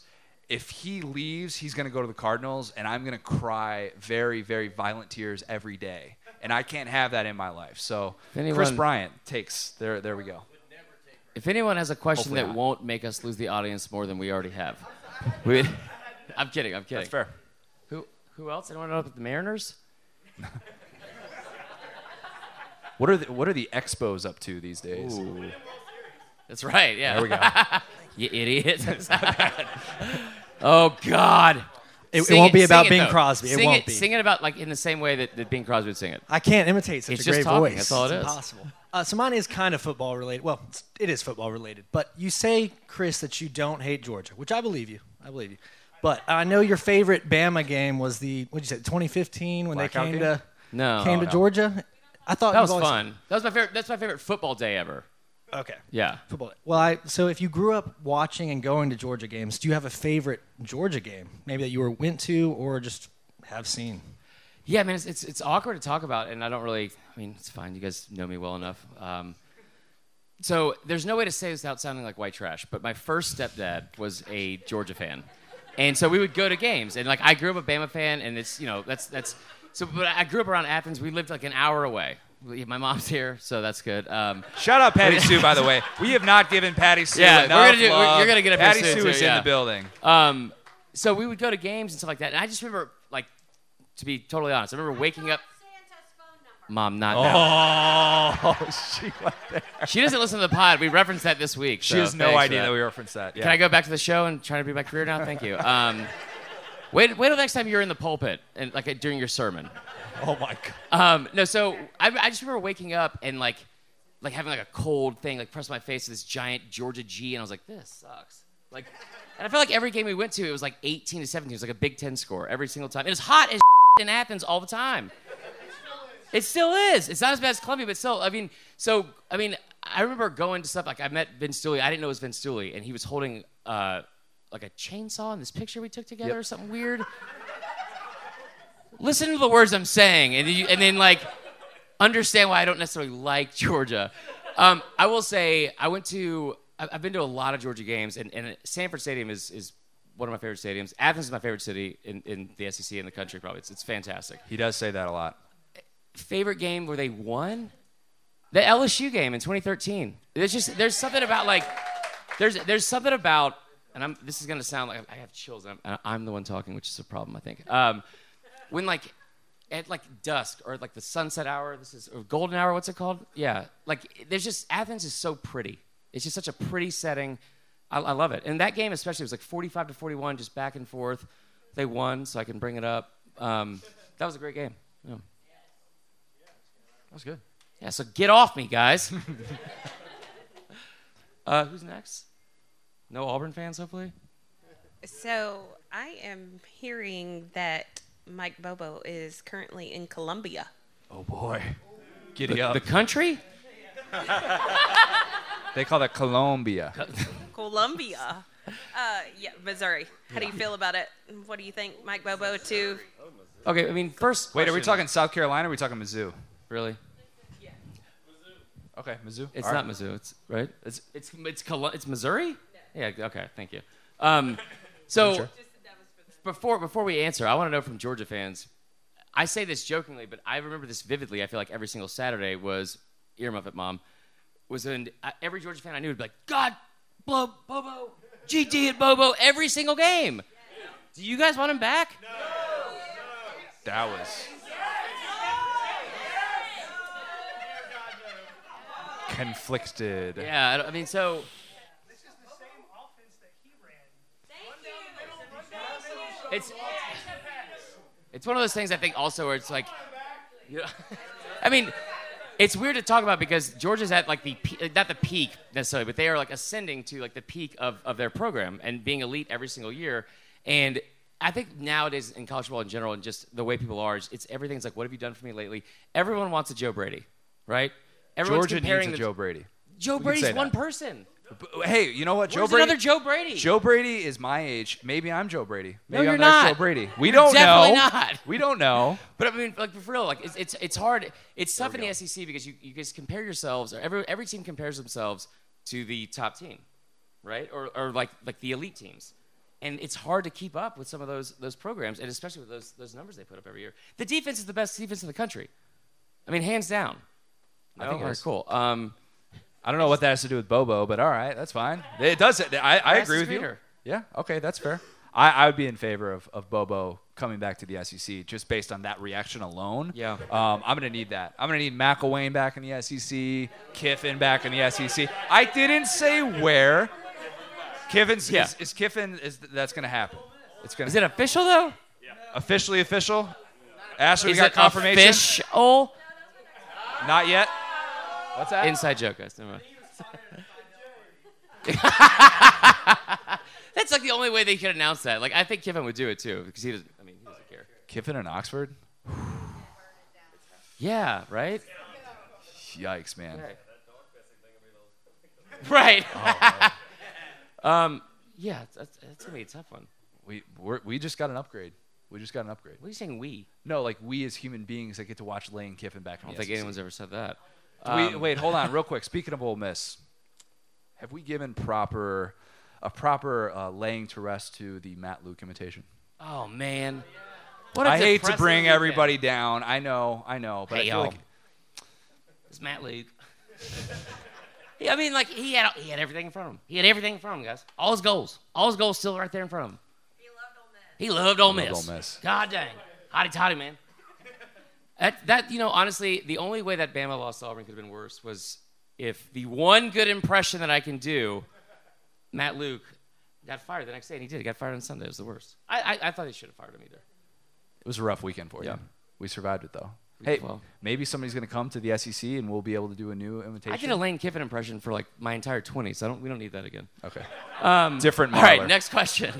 If he leaves, he's going to go to the Cardinals, and I'm going to cry very, very violent tears every day. And I can't have that in my life. So anyone, Chris Bryant takes. There there we go. If anyone has a question Hopefully that not. won't make us lose the audience more than we already have. We, I'm kidding. I'm kidding. That's fair. Who, who else? Anyone up with the Mariners? What are the, what are the Expos up to these days? Ooh. That's right. Yeah. There we go. You idiot. Oh, God. It, it won't be it, about Bing it, Crosby. Sing it won't it, be. Sing it about, like, in the same way that, that Bing Crosby would sing it. I can't imitate such it's a great talking. voice. That's all it it's is. It's impossible. Uh, so mine is kind of football-related. Well, it is football-related. But you say, Chris, that you don't hate Georgia, which I believe you. I believe you. But I know your favorite Bama game was the, what did you say, twenty fifteen when Blackout they came game? to no, came oh, to no. Georgia? I thought That was fun. Said, that was my favorite. That's my favorite football day ever. Okay. Yeah. Football. Well, I so if you grew up watching and going to Georgia games, do you have a favorite Georgia game, maybe that you were went to or just have seen? Yeah, I mean, it's it's, it's awkward to talk about, and I don't really. I mean, it's fine. You guys know me well enough. Um, so there's no way to say this without sounding like white trash. But my first stepdad was a Georgia fan, and so we would go to games. And like, I grew up a Bama fan, and it's you know that's that's. So, but I grew up around Athens. We lived like an hour away. My mom's here, so that's good. Um, Shout out Patty Sue, by the way. We have not given Patty Sue yeah, enough we're gonna do, love. You're going to get a Patty Sue too, is yeah. in the building. Um, so we would go to games and stuff like that, and I just remember, like, to be totally honest, I remember waking up. Mom, not now. Oh, she went there. She doesn't listen to the pod. We referenced that this week. She so has no idea that. that we referenced that. Yeah. Can I go back to the show and try to be my career now? Thank you. Um, wait, wait till next time you're in the pulpit and like during your sermon. Oh, my God. Um, no, so I, I just remember waking up and, like, like having, like, a cold thing, like, pressed my face to this giant Georgia G, and I was like, this sucks. Like, and I felt like every game we went to, it was, like, eighteen to seventeen. It was, like, a Big Ten score every single time. It was hot as in Athens all the time. It still is. It's not as bad as Columbia, but still, I mean, so, I mean, I remember going to stuff, like, I met Vince Dooley. I didn't know it was Vince Dooley, and he was holding, uh, like, a chainsaw in this picture we took together yep. or something weird. listen to the words I'm saying, and then, you, and then like understand why I don't necessarily like Georgia. Um, I will say I went to I've been to a lot of Georgia games, and, and Sanford Stadium is is one of my favorite stadiums. Athens is my favorite city in, in the S E C and the country probably. It's it's fantastic. He does say that a lot. Favorite game where they won? The L S U game in twenty thirteen. There's just there's something about like there's there's something about and I'm this is gonna sound like I have chills. And I'm, I'm the one talking, which is a problem I think. Um, when like at like dusk or like the sunset hour, this is or golden hour. What's it called? Yeah, like there's just Athens is so pretty. It's just such a pretty setting. I, I love it. And that game especially was like forty-five to forty-one, just back and forth. They won, so I can bring it up. Um, that was a great game. Yeah. That was good. Yeah, so get off me, guys. uh, who's next? No Auburn fans, hopefully? So I am hearing that Mike Bobo is currently in Colombia. Oh, boy. Giddy the, up. The country? They call that Colombia. Colombia. Uh, yeah, Missouri. How do you feel about it? What do you think, Mike Bobo, too? Okay, I mean, first Wait, question. Are we talking South Carolina or are we talking Mizzou? Really? Yeah. Mizzou. Okay, Mizzou. It's All not right. Mizzou, it's right? It's it's it's, Col- it's Missouri? No. Yeah, okay, thank you. Um, so sure. before before we answer, I want to know from Georgia fans. I say this jokingly, but I remember this vividly. I feel like every single Saturday was earmuff it, Mom. Was in uh, every Georgia fan I knew would be like, God, blow Bobo, G D at Bobo every single game. Yeah. Do you guys want him back? No. no. That was. Yes. Conflicted. Yeah, I, I mean, so. This is the same offense that he ran. Thank you. It's, it's one of those things I think also where it's like, you know, I mean, it's weird to talk about because Georgia's at like the not the peak necessarily, but they are like ascending to like the peak of, of their program and being elite every single year. And I think nowadays in college football in general and just the way people are, it's everything's like, what have you done for me lately? Everyone wants a Joe Brady, right? Everyone's Georgia comparing needs a the, Joe Brady. Joe we Brady's one person. Hey, you know what? Joe Where's Brady. Another Joe Brady. Joe Brady is my age. Maybe I'm Joe Brady. Maybe no, you're I'm not. Joe Brady. We you're don't definitely know. Definitely not. We don't know. But I mean, like for real, like it's it's, it's hard. It's tough in the S E C because you, you guys compare yourselves, or every every team compares themselves to the top team, right? Or or like like the elite teams, and it's hard to keep up with some of those those programs, and especially with those those numbers they put up every year. The defense is the best defense in the country. I mean, hands down. No, I think it's cool. Um, I don't know what that has to do with Bobo, but all right, that's fine. It does. It. I, I agree with you. Yeah, okay, that's fair. I, I would be in favor of, of Bobo coming back to the S E C just based on that reaction alone. Yeah. Um, I'm going to need that. I'm going to need McElwain back in the S E C, Kiffin back in the S E C. I didn't say where. Kiffin's yeah. is, is Kiffin, is that's going to happen. It's gonna. Is it official, though? Yeah. Officially official? Ashley, we got confirmation. Is it official? Not yet. What's that? Inside joke, guys. That's like the only way they could announce that. Like, I think Kiffin would do it too, because he doesn't. I mean, he doesn't care. Kiffin and Oxford. Yeah. Right. Yikes, man. Right. right. Oh, um. Yeah. That's, that's gonna be a tough one. We we're, we just got an upgrade. We just got an upgrade. What are you saying? We? No, like we as human beings that get to watch Lane Kiffin back. I don't think S E C. Anyone's ever said that. Um, we, wait, hold on, real quick. Speaking of Ole Miss, have we given proper a proper uh, laying to rest to the Matt Luke imitation? Oh man, what I hate to bring weekend. everybody down. I know, I know, but hey, I feel y'all. like it's Matt Luke. yeah, I mean, like he had he had everything in front of him. He had everything in front of him, guys. All his goals, all his goals, still right there in front of him. He loved Ole Miss. He loved Ole Miss. God dang, hotty toddy, man. That, that, you know, honestly, the only way that Bama lost to Auburn could have been worse was if the one good impression that I can do, Matt Luke, got fired the next day, and he did. He got fired on Sunday. It was the worst. I I, I thought he should have fired him either. It was a rough weekend for yeah. you. We survived it, though. Hey, well, maybe somebody's going to come to the S E C, and we'll be able to do a new imitation. I did a Lane Kiffin impression for, like, my entire twenties. So I don't, we don't need that again. Okay. Um, Different model. All right, next question.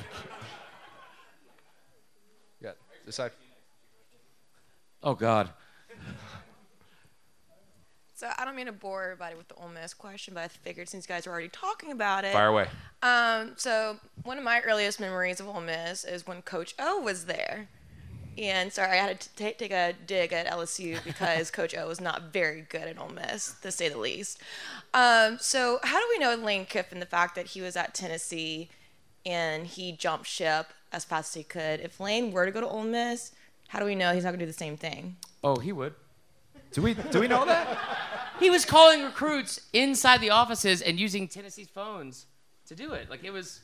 yeah, decide. Oh, God. So I don't mean to bore everybody with the Ole Miss question, but I figured since you guys are already talking about it. Fire away. Um, so one of my earliest memories of Ole Miss is when Coach O was there. And sorry, I had to t- take a dig at L S U because Coach O was not very good at Ole Miss, to say the least. Um, so how do we know Lane Kiffin, the fact that he was at Tennessee and he jumped ship as fast as he could? If Lane were to go to Ole Miss, how do we know he's not going to do the same thing? Oh, he would. Do we do we know that? He was calling recruits inside the offices and using Tennessee's phones to do it. Like, it was,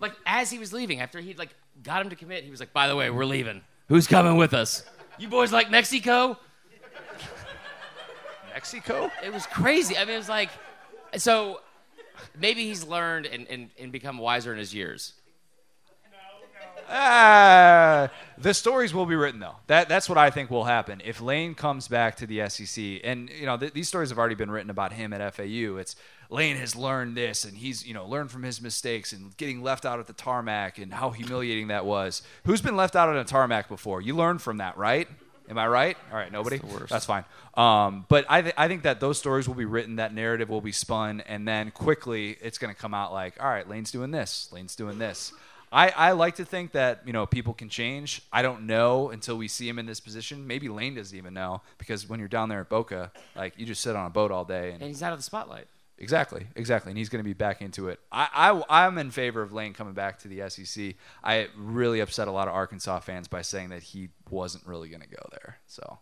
like, as he was leaving, after he, like, got him to commit, he was like, by the way, we're leaving. Who's coming with us? You boys like Mexico? Mexico? It was crazy. I mean, it was like, so maybe he's learned and, and, and become wiser in his years. Uh, the stories will be written, though. That That's what I think will happen. If Lane comes back to the S E C, and, you know, th- these stories have already been written about him at F A U. It's Lane has learned this, and he's, you know, learned from his mistakes and getting left out at the tarmac and how humiliating that was. Who's been left out on a tarmac before? You learned from that, right? Am I right? All right, nobody? That's the worst. That's fine. Um, but I, th- I think that those stories will be written, that narrative will be spun, and then quickly it's going to come out like, all right, Lane's doing this, Lane's doing this. I, I like to think that, you know, people can change. I don't know until we see him in this position. Maybe Lane doesn't even know, because when you're down there at Boca, like, you just sit on a boat all day. And, and he's out of the spotlight. Exactly, exactly. And he's going to be back into it. I, I, I'm in favor of Lane coming back to the S E C. I really upset a lot of Arkansas fans by saying that he wasn't really going to go there. So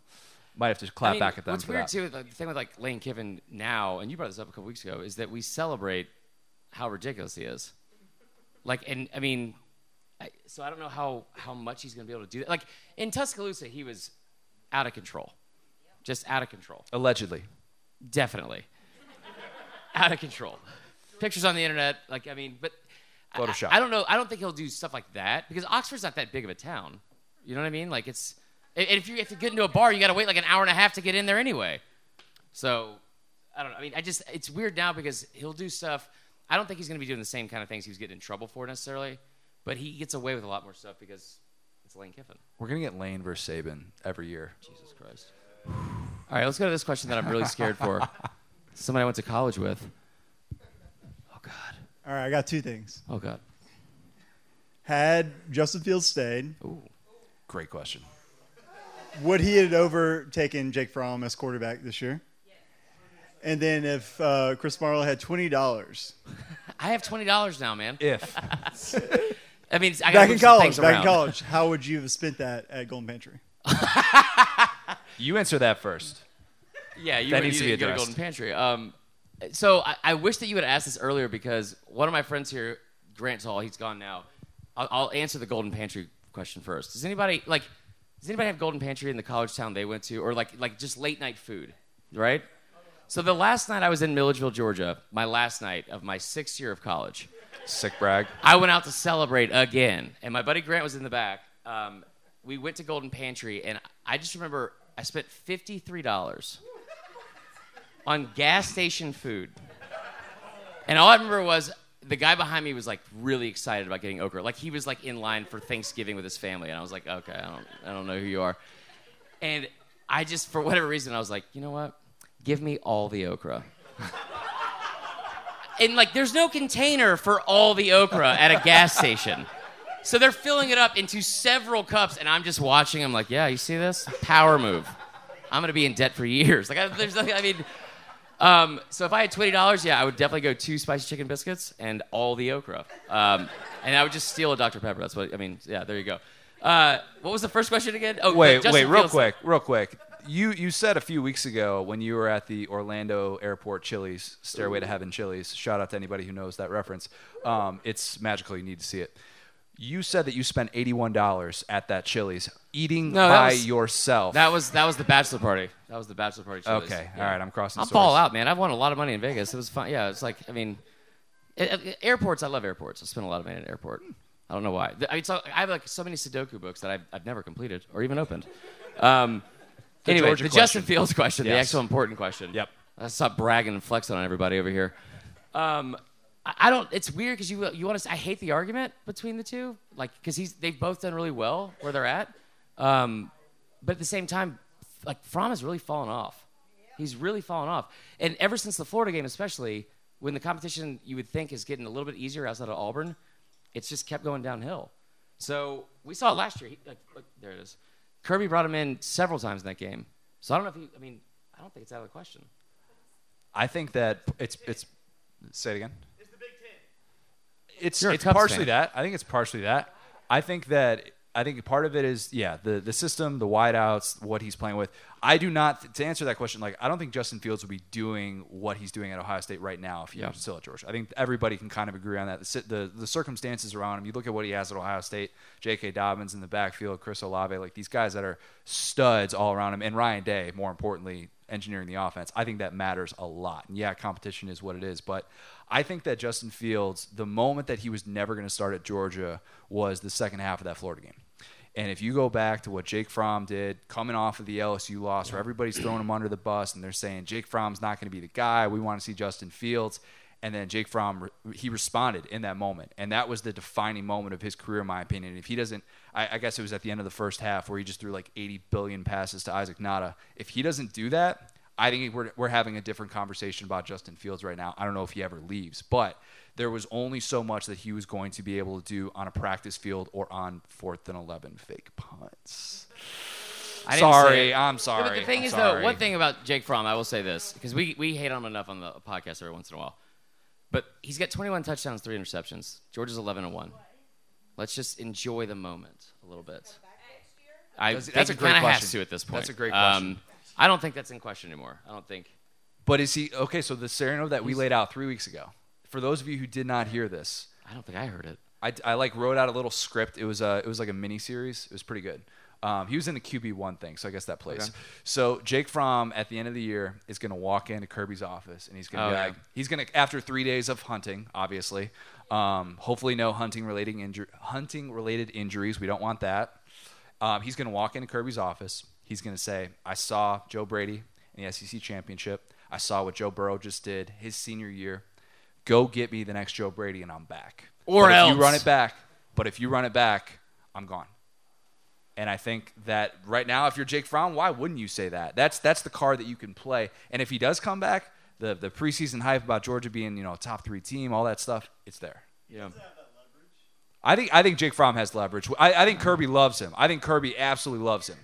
might have to clap I mean, back at them what's for weird that. Too, the thing with, like, Lane Kiffin now, and you brought this up a couple weeks ago, is that we celebrate how ridiculous he is. Like, and I mean, I, so I don't know how, how much he's going to be able to do that. Like, in Tuscaloosa, he was out of control. Just out of control. Allegedly. Definitely. Out of control. Pictures on the internet. Like, I mean, but Photoshop. I, I don't know. I don't think he'll do stuff like that, because Oxford's not that big of a town. You know what I mean? Like, it's, and if you if you get into a bar, you got to wait like an hour and a half to get in there anyway. So, I don't know. I mean, I just, it's weird now because he'll do stuff. I don't think he's going to be doing the same kind of things he was getting in trouble for necessarily, but he gets away with a lot more stuff because it's Lane Kiffin. We're going to get Lane versus Saban every year. Jesus Christ. All right, let's go to this question that I'm really scared for. Somebody I went to college with. Oh, God. All right, I got two things. Oh, God. Had Justin Fields stayed. Ooh, great question. Would he have overtaken Jake Fromm as quarterback this year? And then if uh, Chris Marlowe had twenty dollars. I have twenty dollars now, man. If. I mean, I Back in college, back around. in college, how would you have spent that at Golden Pantry? You answer that first. Yeah, you, that needs you, to be addressed. Go to Golden Pantry. Um, so I, I wish that you would have asked this earlier, because one of my friends here, Grant Hall, he's gone now. I'll, I'll answer the Golden Pantry question first. Does anybody, like, does anybody have Golden Pantry in the college town they went to? Or, like, like just late-night food, right? So the last night I was in Milledgeville, Georgia, my last night of my sixth year of college. Sick brag. I went out to celebrate again, and my buddy Grant was in the back. Um, we went to Golden Pantry, and I just remember I spent fifty-three dollars on gas station food. And all I remember was the guy behind me was, like, really excited about getting okra. Like, he was, like, in line for Thanksgiving with his family, and I was like, okay, I don't, I don't know who you are. And I just, for whatever reason, I was like, you know what? Give me all the okra. And, like, there's no container for all the okra at a gas station. So they're filling it up into several cups, and I'm just watching. I'm like, yeah, you see this? Power move. I'm going to be in debt for years. Like, I, there's nothing, I mean, um, so if I had twenty dollars, yeah, I would definitely go two spicy chicken biscuits and all the okra. Um, and I would just steal a Doctor Pepper. That's what, I mean, yeah, there you go. Uh, what was the first question again? Oh, wait, wait, real feels- quick, real quick. You you said a few weeks ago when you were at the Orlando Airport Chili's, Stairway Ooh. to Heaven Chili's, shout out to anybody who knows that reference. Um, it's magical. You need to see it. You said that you spent eighty-one dollars at that Chili's eating no, by was, yourself. That was that was the bachelor party. That was the bachelor party Chili's. Okay. Yeah. All right. I'm crossing stories. I'll fall out, man. I've won a lot of money in Vegas. It was fun. Yeah. It's like, I mean, airports. I love airports. I spent a lot of money at an airport. I don't know why. I have, like, so many Sudoku books that I've, I've never completed or even opened. Um The anyway, Georgia the question. Justin Fields question, yes. The actual important question. Yep. Let's stop bragging and flexing on everybody over here. Um, I, I don't. It's weird because you you want to. I hate the argument between the two, like, because he's they've both done really well where they're at, um, but at the same time, like, Fromm has really fallen off. He's really fallen off, and ever since the Florida game, especially when the competition you would think is getting a little bit easier outside of Auburn, it's just kept going downhill. So we saw it last year. He, like, look, there it is. Kirby brought him in several times in that game. So I don't know if he, I mean, I don't think it's out of the question. I think that it's, it's, say it again. It's the Big Ten. It's, it's partially that. I think it's partially that. I think that, I think part of it is, yeah, the, the system, the wideouts, what he's playing with. I do not, to answer that question, like, I don't think Justin Fields would be doing what he's doing at Ohio State right now if he yeah. was still at Georgia. I think everybody can kind of agree on that. The, the, the circumstances around him, you look at what he has at Ohio State, J K. Dobbins in the backfield, Chris Olave, like these guys that are studs all around him, and Ryan Day, more importantly, engineering the offense. I think that matters a lot. And yeah, competition is what it is, but I think that Justin Fields, the moment that he was never going to start at Georgia was the second half of that Florida game. And if you go back to what Jake Fromm did, coming off of the L S U loss, where everybody's throwing him under the bus and they're saying, Jake Fromm's not going to be the guy. We want to see Justin Fields. And then Jake Fromm, he responded in that moment. And that was the defining moment of his career, in my opinion. If he doesn't, I, I guess it was at the end of the first half where he just threw like eighty billion passes to Isaac Nata. If he doesn't do that, I think we're we're having a different conversation about Justin Fields right now. I don't know if he ever leaves, but there was only so much that he was going to be able to do on a practice field or on fourth and eleven fake punts. I sorry, I'm sorry. Yeah, but the thing I'm is, sorry. though, one thing about Jake Fromm, I will say this, because we, we hate him enough on the podcast every once in a while, but he's got twenty-one touchdowns, three interceptions. Georgia's eleven and one. Let's just enjoy the moment a little bit. I that's, that's a great question. Have to at this point. That's a great question. Um, I don't think that's in question anymore. I don't think. But is he okay? So the scenario that we laid out three weeks ago, for those of you who did not hear this, I don't think I heard it. I, I like wrote out a little script. It was a it was like a mini series. It was pretty good. Um, he was in the Q B one thing, so I guess that plays. Okay. So Jake Fromm at the end of the year is going to walk into Kirby's office, and he's going to oh, be like, yeah. he's going to after three days of hunting, obviously. Um, hopefully, no hunting relating injury, hunting related injuries. We don't want that. Um, he's going to walk into Kirby's office. He's going to say, I saw Joe Brady in the S E C Championship. I saw what Joe Burrow just did his senior year. Go get me the next Joe Brady, and I'm back. Or but else. If you run it back, but if you run it back, I'm gone. And I think that right now, if you're Jake Fromm, why wouldn't you say that? That's that's the card that you can play. And if he does come back, the, the preseason hype about Georgia being, you know, a top three team, all that stuff, it's there. Yeah. I think, I think Jake Fromm has leverage. I, I think Kirby loves him. I think Kirby absolutely loves him.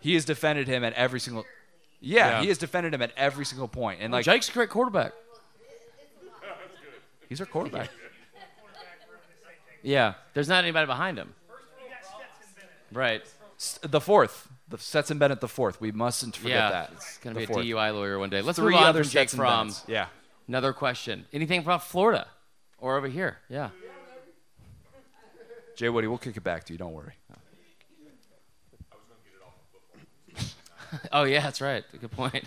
He has defended him at every single – yeah, yeah, he has defended him at every single point. And like, well, Jake's a great quarterback. He's our quarterback. Yeah, there's not anybody behind him. Right. The fourth. The Stetson Bennett the fourth. We mustn't forget yeah, that. It's going to be fourth. A D U I lawyer one day. Let's Three move on from Jake Fromm. Yeah. Another question. Anything about Florida or over here? Yeah. Jay Woody, we'll kick it back to you. Don't worry. Oh, yeah, that's right. Good point.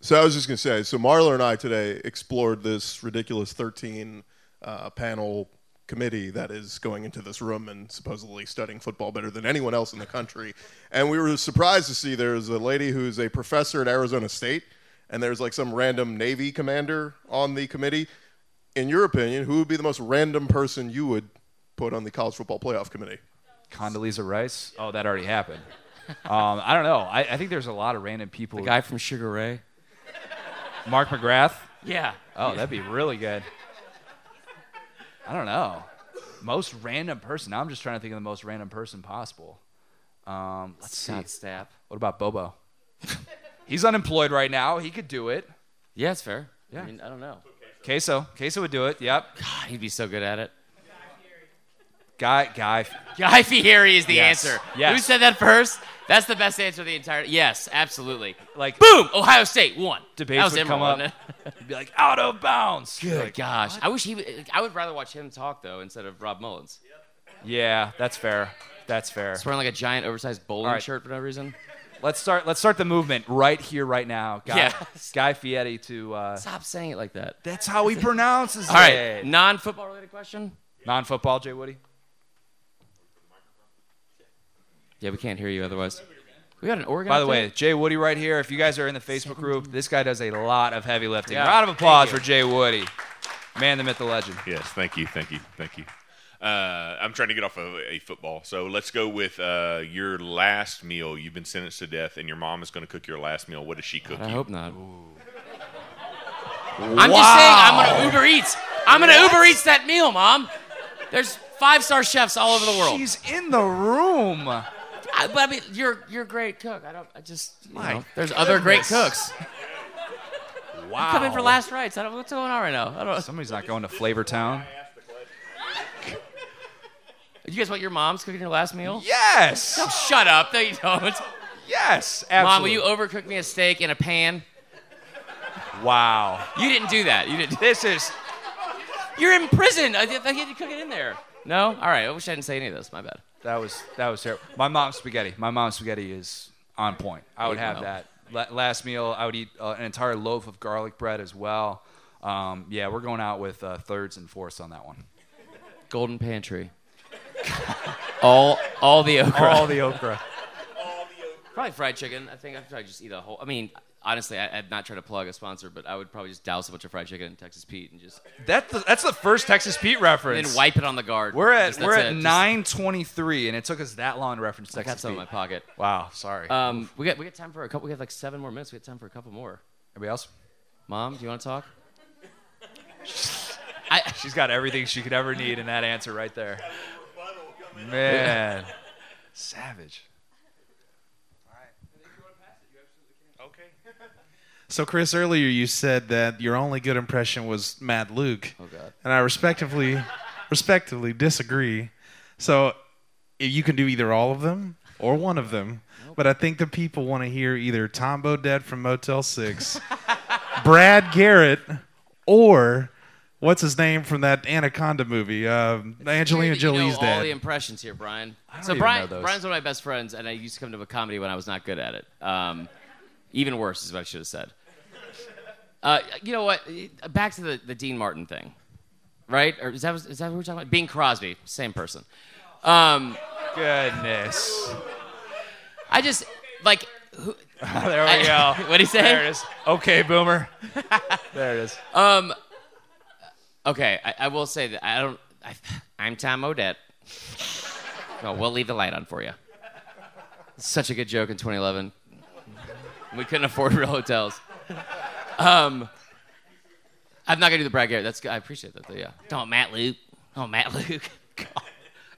So I was just going to say, so Marler and I today explored this ridiculous thirteen-panel uh, committee that is going into this room and supposedly studying football better than anyone else in the country. And we were surprised to see there's a lady who's a professor at Arizona State, and there's like some random Navy commander on the committee. In your opinion, who would be the most random person you would put on the College Football Playoff Committee? Condoleezza Rice? Oh, that already happened. Um, I don't know. I, I think there's a lot of random people. The guy from Sugar Ray. Mark McGrath? Yeah. Oh, yeah. That'd be really good. I don't know. Most random person. Now I'm just trying to think of the most random person possible. Um, let's Scott see. Stapp. What about Bobo? He's unemployed right now. He could do it. Yeah, it's fair. Yeah. I mean, I don't know. Queso. Queso would do it. Yep. God, he'd be so good at it. Guy, Guy, Guy Fieri is the yes. answer. Yes. Who said that first? That's the best answer of the entire. Yes, absolutely. Like boom, Ohio State won. Debates that was would come up. Be like out of bounds. Good like, gosh, what? I wish he. Would, like, I would rather watch him talk though instead of Rob Mullins. Yeah, that's fair. That's fair. He's wearing like a giant oversized bowling right. shirt for no reason. Let's start. Let's start the movement right here, right now. Guy, yes. Guy Fieri to uh, stop saying it like that. That's how he pronounces it. All right, non-football related question. Non-football, Jay Woody. Yeah, we can't hear you otherwise. We got an organ. By the way, Jay Woody right here. If you guys are in the Facebook group, this guy does a lot of heavy lifting. Yeah. Round of applause for Jay Woody. Man, the myth, the legend. Yes, thank you, thank you, thank you. Uh, I'm trying to get off of a football. So let's go with uh, your last meal. You've been sentenced to death, and your mom is going to cook your last meal. What does she cook? God, I hope not. I'm wow. just saying I'm going to Uber Eats. I'm going to Uber Eats that meal, Mom. There's five-star chefs all over the world. She's in the room. I, but I mean, you're you're a great cook. I don't. I just. You know, there's goodness. Other great cooks. Wow. I'm coming for last rites. I don't. What's going on right now? I don't. Somebody's not going to Flavor Town. Do you guys want your mom's cooking your last meal? Yes. No, shut up. No, you don't. Yes. Absolutely. Mom, will you overcook me a steak in a pan? Wow. You didn't do that. You didn't. This is. You're in prison. I thought you had to cook it in there. No? All right. I wish I didn't say any of this. My bad. That was that was terrible. My mom's spaghetti. My mom's spaghetti is on point. I would have that. La- last meal, I would eat uh, an entire loaf of garlic bread as well. Um, yeah, we're going out with uh, thirds and fourths on that one. Golden pantry. all all the okra. All the okra. all the okra. Probably fried chicken. I think I'd probably just eat a whole. I mean, honestly, I, I'm not trying to plug a sponsor, but I would probably just douse a bunch of fried chicken in Texas Pete and just. That's the, that's the first Texas Pete reference. And then wipe it on the guard. We're at just, we're at it. nine twenty-three, and it took us that long to reference Texas Pete. I got some in my pocket. Wow, sorry. Um, we got we got time for a couple. We have like seven more minutes. We have time for a couple more. Anybody else? Mom, do you want to talk? I, She's got everything she could ever need in that answer right there. Man, savage. All right. And if you want to pass it, you absolutely can. Okay. So, Chris, earlier you said that your only good impression was Mad Luke. Oh, God. And I respectively, respectively disagree. So, you can do either all of them or one of them. Nope. But I think the people want to hear either Tom Bodette from Motel six, Brad Garrett, or... What's his name from that Anaconda movie? Uh, Angelina you Jolie's know all dad. All the impressions here, Brian. I don't so even Brian, know those. Brian's one of my best friends, and I used to come to a comedy when I was not good at it. Um, even worse is what I should have said. Uh, you know what? Back to the, the Dean Martin thing, right? Or is that is that what we're talking about? Bing Crosby, same person. Um, Goodness. I just like. Who, there we I, go. What'd he say? There it is. Okay, Boomer. There it is. Um. Okay, I, I will say that I don't. I, I'm Tom Odette. No, we'll leave the light on for you. Such a good joke in twenty eleven. We couldn't afford real hotels. Um, I'm not gonna do the Brad Garrett. That's good. I appreciate that. Though, yeah. Don't oh, Matt Luke. Oh, Matt Luke. God.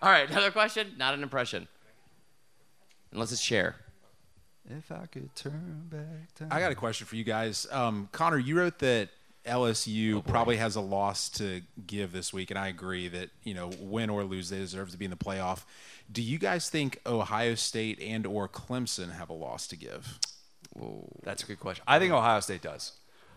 All right, another question. Not an impression. Unless it's Cher. If I could turn back time. I got a question for you guys. Um, Connor, you wrote that. L S U oh probably has a loss to give this week, and I agree that, you know, win or lose, they deserve to be in the playoff. Do you guys think Ohio State and or Clemson have a loss to give? Whoa. That's a good question. I think Ohio State does.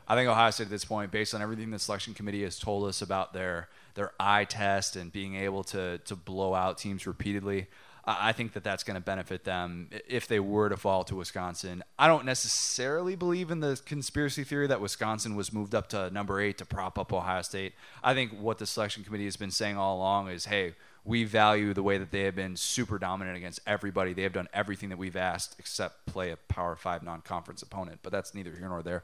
I think Ohio State at this point, based on everything the selection committee has told us about their their eye test and being able to to blow out teams repeatedly, I think that that's going to benefit them if they were to fall to Wisconsin. I don't necessarily believe in the conspiracy theory that Wisconsin was moved up to number eight to prop up Ohio State. I think what the selection committee has been saying all along is, hey, we value the way that they have been super dominant against everybody. They have done everything that we've asked except play a Power Five non-conference opponent, but that's neither here nor there.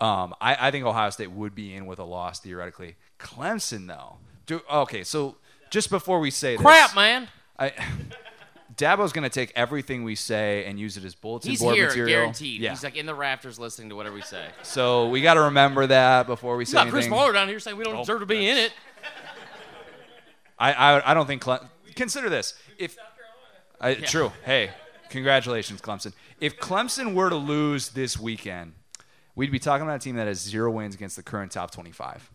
Um, I, I think Ohio State would be in with a loss theoretically. Clemson, though. Do, okay, so just before we say Crap, this. Crap, man. I... Dabo's going to take everything we say and use it as bulletin He's board here, material. He's here, guaranteed. Yeah. He's like in the rafters listening to whatever we say. So we got to remember that before we say anything. You got Chris Waller down here saying we don't oh, deserve to be in it. I, I I don't think Clemson... Consider this. If I, yeah. True. Hey, congratulations, Clemson. If Clemson were to lose this weekend, we'd be talking about a team that has zero wins against the current top twenty-five.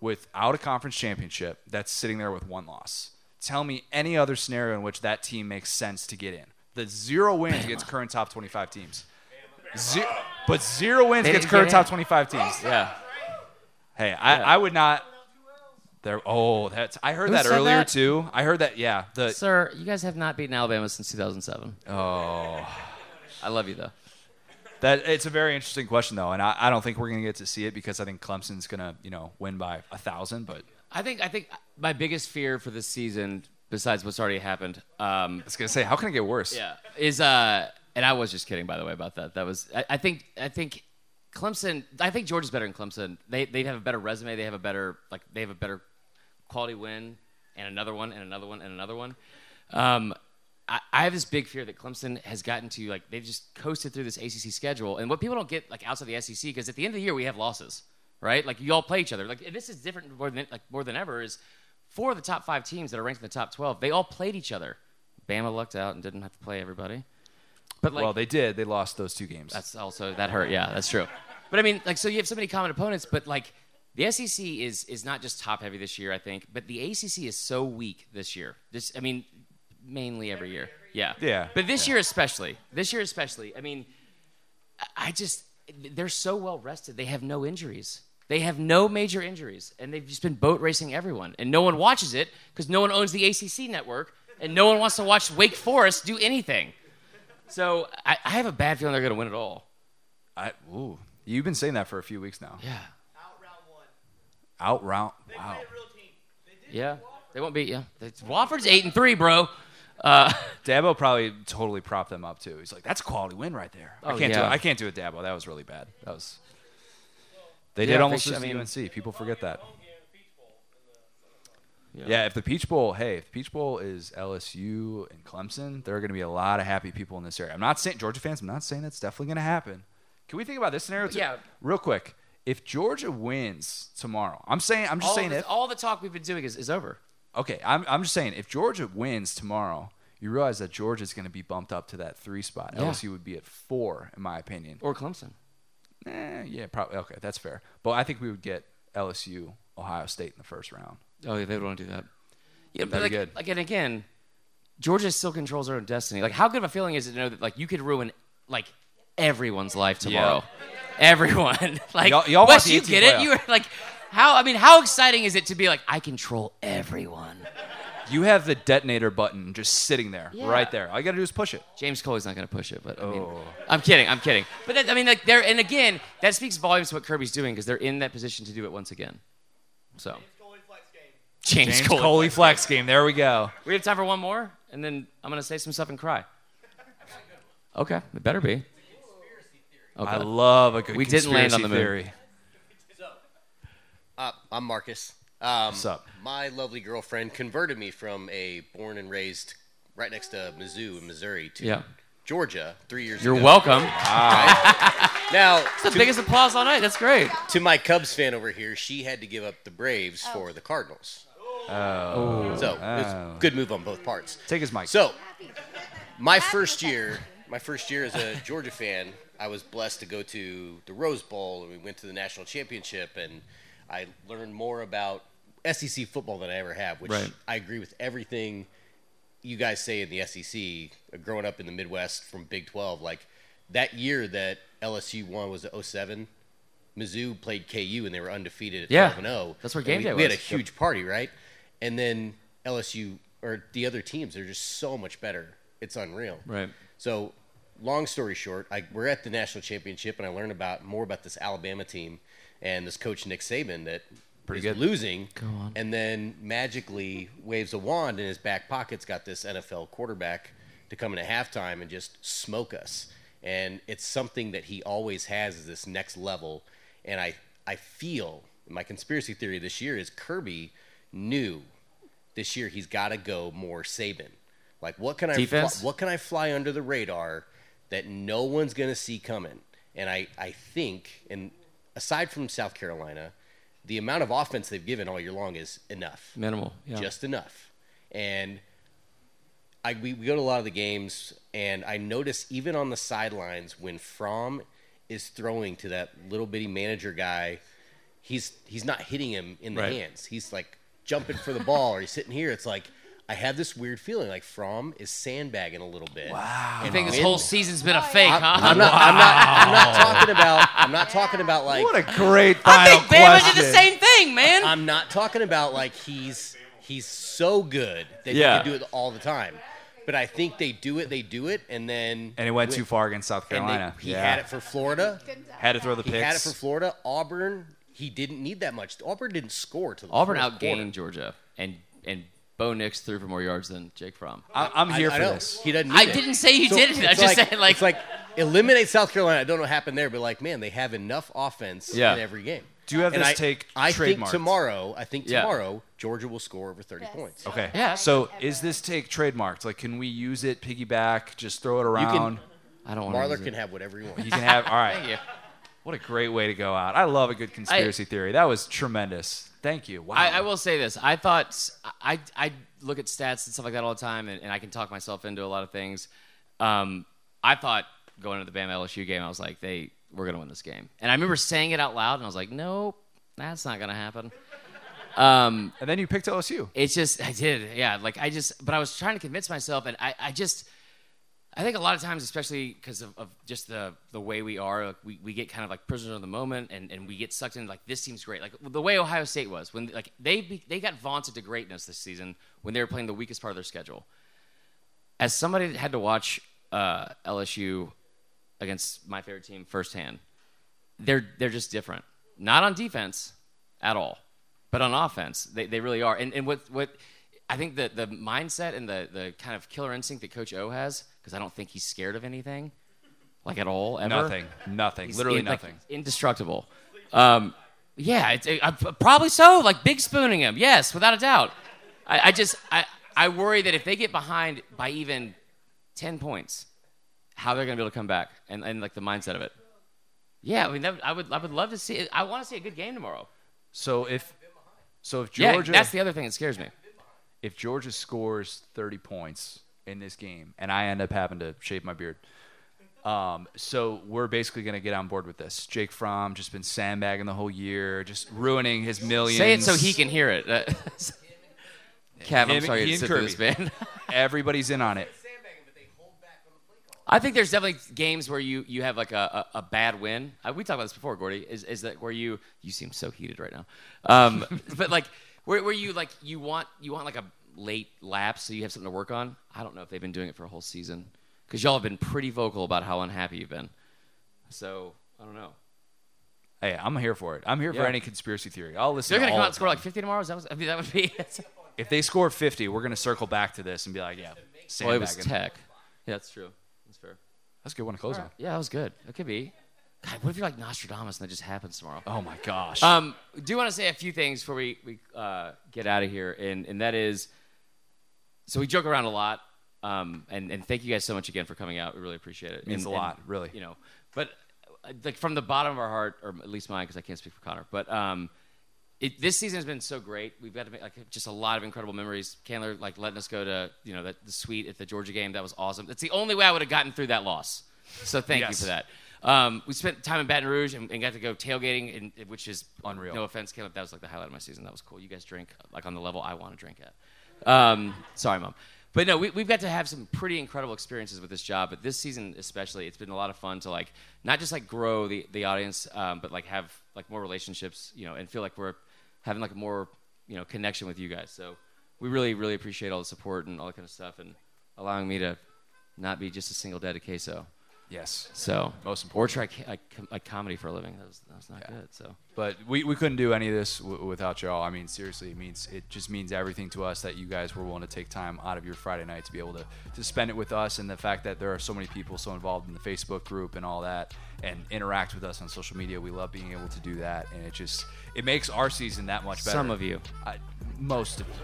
Without a conference championship, that's sitting there with one loss. Tell me any other scenario in which that team makes sense to get in. The zero wins Bama. Against current top twenty-five teams. Zero, but zero wins against current top twenty-five teams. Yeah. Hey, I, yeah. I would not. There. Oh, that's. I heard Who that earlier that? too. I heard that. Yeah. The, Sir, you guys have not beaten Alabama since two thousand seven. Oh. I love you though. That it's a very interesting question though, and I, I don't think we're gonna get to see it because I think Clemson's gonna you know win by a thousand, but. I think I think my biggest fear for this season, besides what's already happened, um, I was gonna say, how can it get worse? Yeah, is uh, and I was just kidding, by the way, about that. That was I, I think I think Clemson. I think Georgia's better than Clemson. They they have a better resume. They have a better like they have a better quality win and another one and another one and another one. Um, I, I have this big fear that Clemson has gotten to like they've just coasted through this A C C schedule, and what people don't get like outside the S E C because at the end of the year we have losses. Right, like you all play each other. Like this is different more than like more than ever. Is four of the top five teams that are ranked in the top twelve. They all played each other Bama lucked out and didn't have to play everybody. But like, well, they did. They lost those two games. That's also that hurt. Yeah, that's true. But I mean, like, so you have so many common opponents, but like, the S E C is is not just top heavy this year, I think, but the A C C is so weak this year. This, I mean, mainly every year. Yeah. Yeah. But this yeah. year especially. This year especially. I mean, I just they're so well rested. They have no injuries. They have no major injuries, and they've just been boat racing everyone, and no one watches it because no one owns the A C C network, and no one wants to watch Wake Forest do anything. So I, I have a bad feeling they're going to win it all. I ooh, you've been saying that for a few weeks now. Yeah. Out round, wow. They play a real team. They did yeah, they won't beat you. Yeah. Wofford's eight and three, bro. Uh, Dabo probably totally propped them up too. He's like, "That's a quality win right there." Oh, I can't yeah. do it. I can't do it, Dabo. That was really bad. That was. They yeah, did almost lose to U N C. People forget that. Yeah. yeah, if the Peach Bowl, hey, if the Peach Bowl is L S U and Clemson, there are going to be a lot of happy people in this area. I'm not saying Georgia fans. I'm not saying that's definitely going to happen. Can we think about this scenario? Too? Yeah, real quick. If Georgia wins tomorrow, I'm saying, I'm just all saying the, if all the talk we've been doing is, is over. Okay, I'm I'm just saying if Georgia wins tomorrow, you realize that Georgia's going to be bumped up to that three spot. Yeah. L S U would be at four, in my opinion, or Clemson. Eh, yeah, probably. Okay, that's fair. But I think we would get L S U, Ohio State in the first round. Oh yeah, they would want to do that. Yeah, but like, good. Like, and again, Georgia still controls their own destiny. Like, how good of a feeling is it to know that like you could ruin like everyone's life tomorrow? Yeah. Everyone, like, y'all, y'all Wes, you get playoff. It. You were like, how? I mean, how exciting is it to be like, I control everyone? You have the detonator button just sitting there, yeah. right there. All you gotta do is push it. James Coley's not gonna push it, but oh. I mean, I'm kidding. I'm kidding. But that, I mean, like, there, and again, that speaks volumes to what Kirby's doing because they're in that position to do it once again. So James Coley flex game. James, James Coley, Coley flex game. There we go. We have time for one more, and then I'm gonna say some stuff and cry. Okay, it better be. Okay. I love a good we conspiracy didn't land on the theory. So, uh, I'm Marcus. Um, What's up? My lovely girlfriend converted me from a born and raised right next to Mizzou in Missouri to yeah. Georgia three years You're ago. You're welcome. Wow. Now, that's the to, biggest applause all night. That's great. To my Cubs fan over here, she had to give up the Braves oh. for the Cardinals. Oh. So, oh. It was a good move on both parts. Take his mic. So, my first year, my first year as a Georgia fan, I was blessed to go to the Rose Bowl, and we went to the national championship, and I learned more about S E C football than I ever have, which right. I agree with everything you guys say in the S E C. Growing up in the Midwest from Big twelve, like that year that L S U won was oh seven. Mizzou played K U, and they were undefeated at yeah. twelve and oh. That's where game we, day was. We had a huge yep. party, right? And then L S U or the other teams, they're just so much better. It's unreal. Right. So – long story short, I, we're at the national championship, and I learned about more about this Alabama team and this coach Nick Saban that Pretty is good. losing, Go on. and then magically waves a wand in his back pocket's got this N F L quarterback to come in at halftime and just smoke us. And it's something that he always has is this next level. And I, I feel my conspiracy theory this year is Kirby knew this year he's got to go more Saban. Like what can I fly, what can I fly under the radar that no one's going to see coming? And I, I think, and aside from South Carolina, the amount of offense they've given all year long is enough. Minimal. Yeah. Just enough. And I we, we go to a lot of the games, and I notice even on the sidelines when Fromm is throwing to that little bitty manager guy, he's he's not hitting him in the right. hands. He's, like, jumping for the ball or he's sitting here. It's like, I have this weird feeling like Fromm is sandbagging a little bit. Wow! You think this whole season's been a fake, I'm, huh? I'm not. Wow. I'm not. I'm not talking about. I'm not talking about like. What a great final question! I think Bama did the same thing, man. I'm not talking about like he's he's so good that yeah. he can do it all the time. But I think they do it. They do it, and then and it went, went too far against South Carolina. They, he yeah. had it for Florida. Had to throw the he picks. He had it for Florida. Auburn. He didn't need that much. Auburn didn't score till the Auburn outgained Georgia and and. Bo Nix threw for more yards than Jake Fromm. I, I'm here I, for I this. He doesn't. Need I that. didn't say you so didn't. I just like, said like it's like eliminate South Carolina. I don't know what happened there, but like man, they have enough offense yeah. in every game. Do you have and this I, take? I trademarked? think tomorrow. I think tomorrow yeah. Georgia will score over thirty Best. points. Okay. Yeah. So is this take trademarked? Like, can we use it? Piggyback? Just throw it around. You can, I don't want. Marler can have whatever you want. You can have. All right. Thank you. What a great way to go out. I love a good conspiracy I, theory. That was tremendous. Thank you. Wow. I, I will say this. I thought I, – I look at stats and stuff like that all the time, and, and I can talk myself into a lot of things. Um, I thought going into the Bama L S U game, I was like, they we're going to win this game. And I remember saying it out loud, and I was like, nope, that's not going to happen. Um, and then you picked L S U. It's just – I did, yeah. Like I just – but I was trying to convince myself, and I, I just – I think a lot of times, especially because of, of just the, the way we are, like we, we get kind of like prisoners of the moment, and, and we get sucked in like this seems great. Like the way Ohio State was when like they be, they got vaunted to greatness this season when they were playing the weakest part of their schedule. As somebody that had to watch uh, L S U against my favorite team firsthand, they're they're just different. Not on defense at all, but on offense they they really are. And and what what I think the the mindset and the the kind of killer instinct that Coach O has. Because I don't think he's scared of anything, like at all, ever. Nothing, nothing, he's literally in, nothing. Like, indestructible. Um, yeah, it, it, I, probably so. Like big spooning him, yes, without a doubt. I, I just, I, I worry that if they get behind by even ten points, how they're going to be able to come back, and, and like the mindset of it. Yeah, I mean, that, I would, I would love to see it. I want to see a good game tomorrow. So if, so if Georgia, yeah, that's the other thing that scares me. If Georgia scores thirty points in this game, and I end up having to shave my beard. Um, so we're basically going to get on board with this. Jake Fromm just been sandbagging the whole year, just ruining his millions. Say it so he can hear it. Uh, Cav, I'm sorry to sit through this, man. Everybody's in on it. I think there's definitely games where you, you have like a, a, a bad win. I, we talked about this before, Gordy. Is is that where you you seem so heated right now? Um, but like where where you like you want you want like a late laps so you have something to work on. I don't know if they've been doing it for a whole season because y'all have been pretty vocal about how unhappy you've been. So, I don't know. Hey, I'm here for it. I'm here yeah. for any conspiracy theory. I'll listen. They're going to come out and score like fifty tomorrow? Is that was, I mean, that would be it. If they score fifty, we're going to circle back to this and be like, yeah, sandbagging. Well, it was Tech. Yeah, that's true. That's fair. That's a good one to close right on. Yeah, that was good. It could be. God, what if you're like Nostradamus and that just happens tomorrow? Oh, my gosh. Um, do want to say a few things before we, we uh, get out of here, and, and that is – so we joke around a lot, um, and, and thank you guys so much again for coming out. We really appreciate it. It means and, a lot, and, really. You know, but like from the bottom of our heart, or at least mine, because I can't speak for Connor. But um, it, this season has been so great. We've got to make like just a lot of incredible memories. Candler like letting us go to you know that the suite at the Georgia game. That was awesome. That's the only way I would have gotten through that loss. So thank yes. you for that. Um, we spent time in Baton Rouge and, and got to go tailgating, and, which is unreal. No offense, Caleb, that was like the highlight of my season. That was cool. You guys drink like on the level I want to drink at. Um, sorry, Mom. But no, we, we've got to have some pretty incredible experiences with this job. But this season especially, it's been a lot of fun to like not just like grow the, the audience, um, but like have like more relationships, you know, and feel like we're having like a more, you know, connection with you guys. So we really, really appreciate all the support and all that kind of stuff and allowing me to not be just a single dad at Queso. Yes. So most important. Or try like, like comedy for a living. That was, that was not yeah. good. So, but we, we couldn't do any of this w- without y'all. I mean, seriously, it means it just means everything to us that you guys were willing to take time out of your Friday night to be able to, to spend it with us, and the fact that there are so many people so involved in the Facebook group and all that, and interact with us on social media. We love being able to do that, and it just it makes our season that much better. Some of you, I, most of you.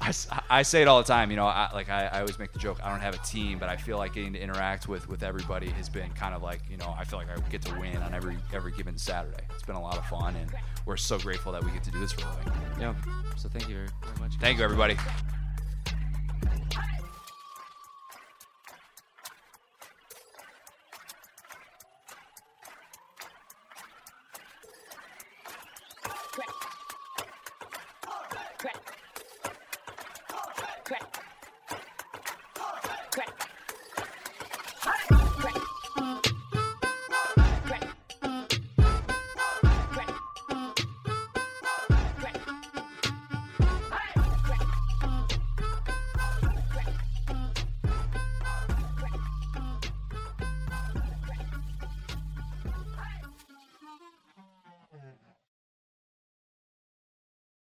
I, I say it all the time, you know, I, like I, I always make the joke, I don't have a team, but I feel like getting to interact with, with everybody has been kind of like, you know, I feel like I get to win on every every given Saturday. It's been a lot of fun, and we're so grateful that we get to do this for a living. Yeah, so thank you very much. Thank you, everybody.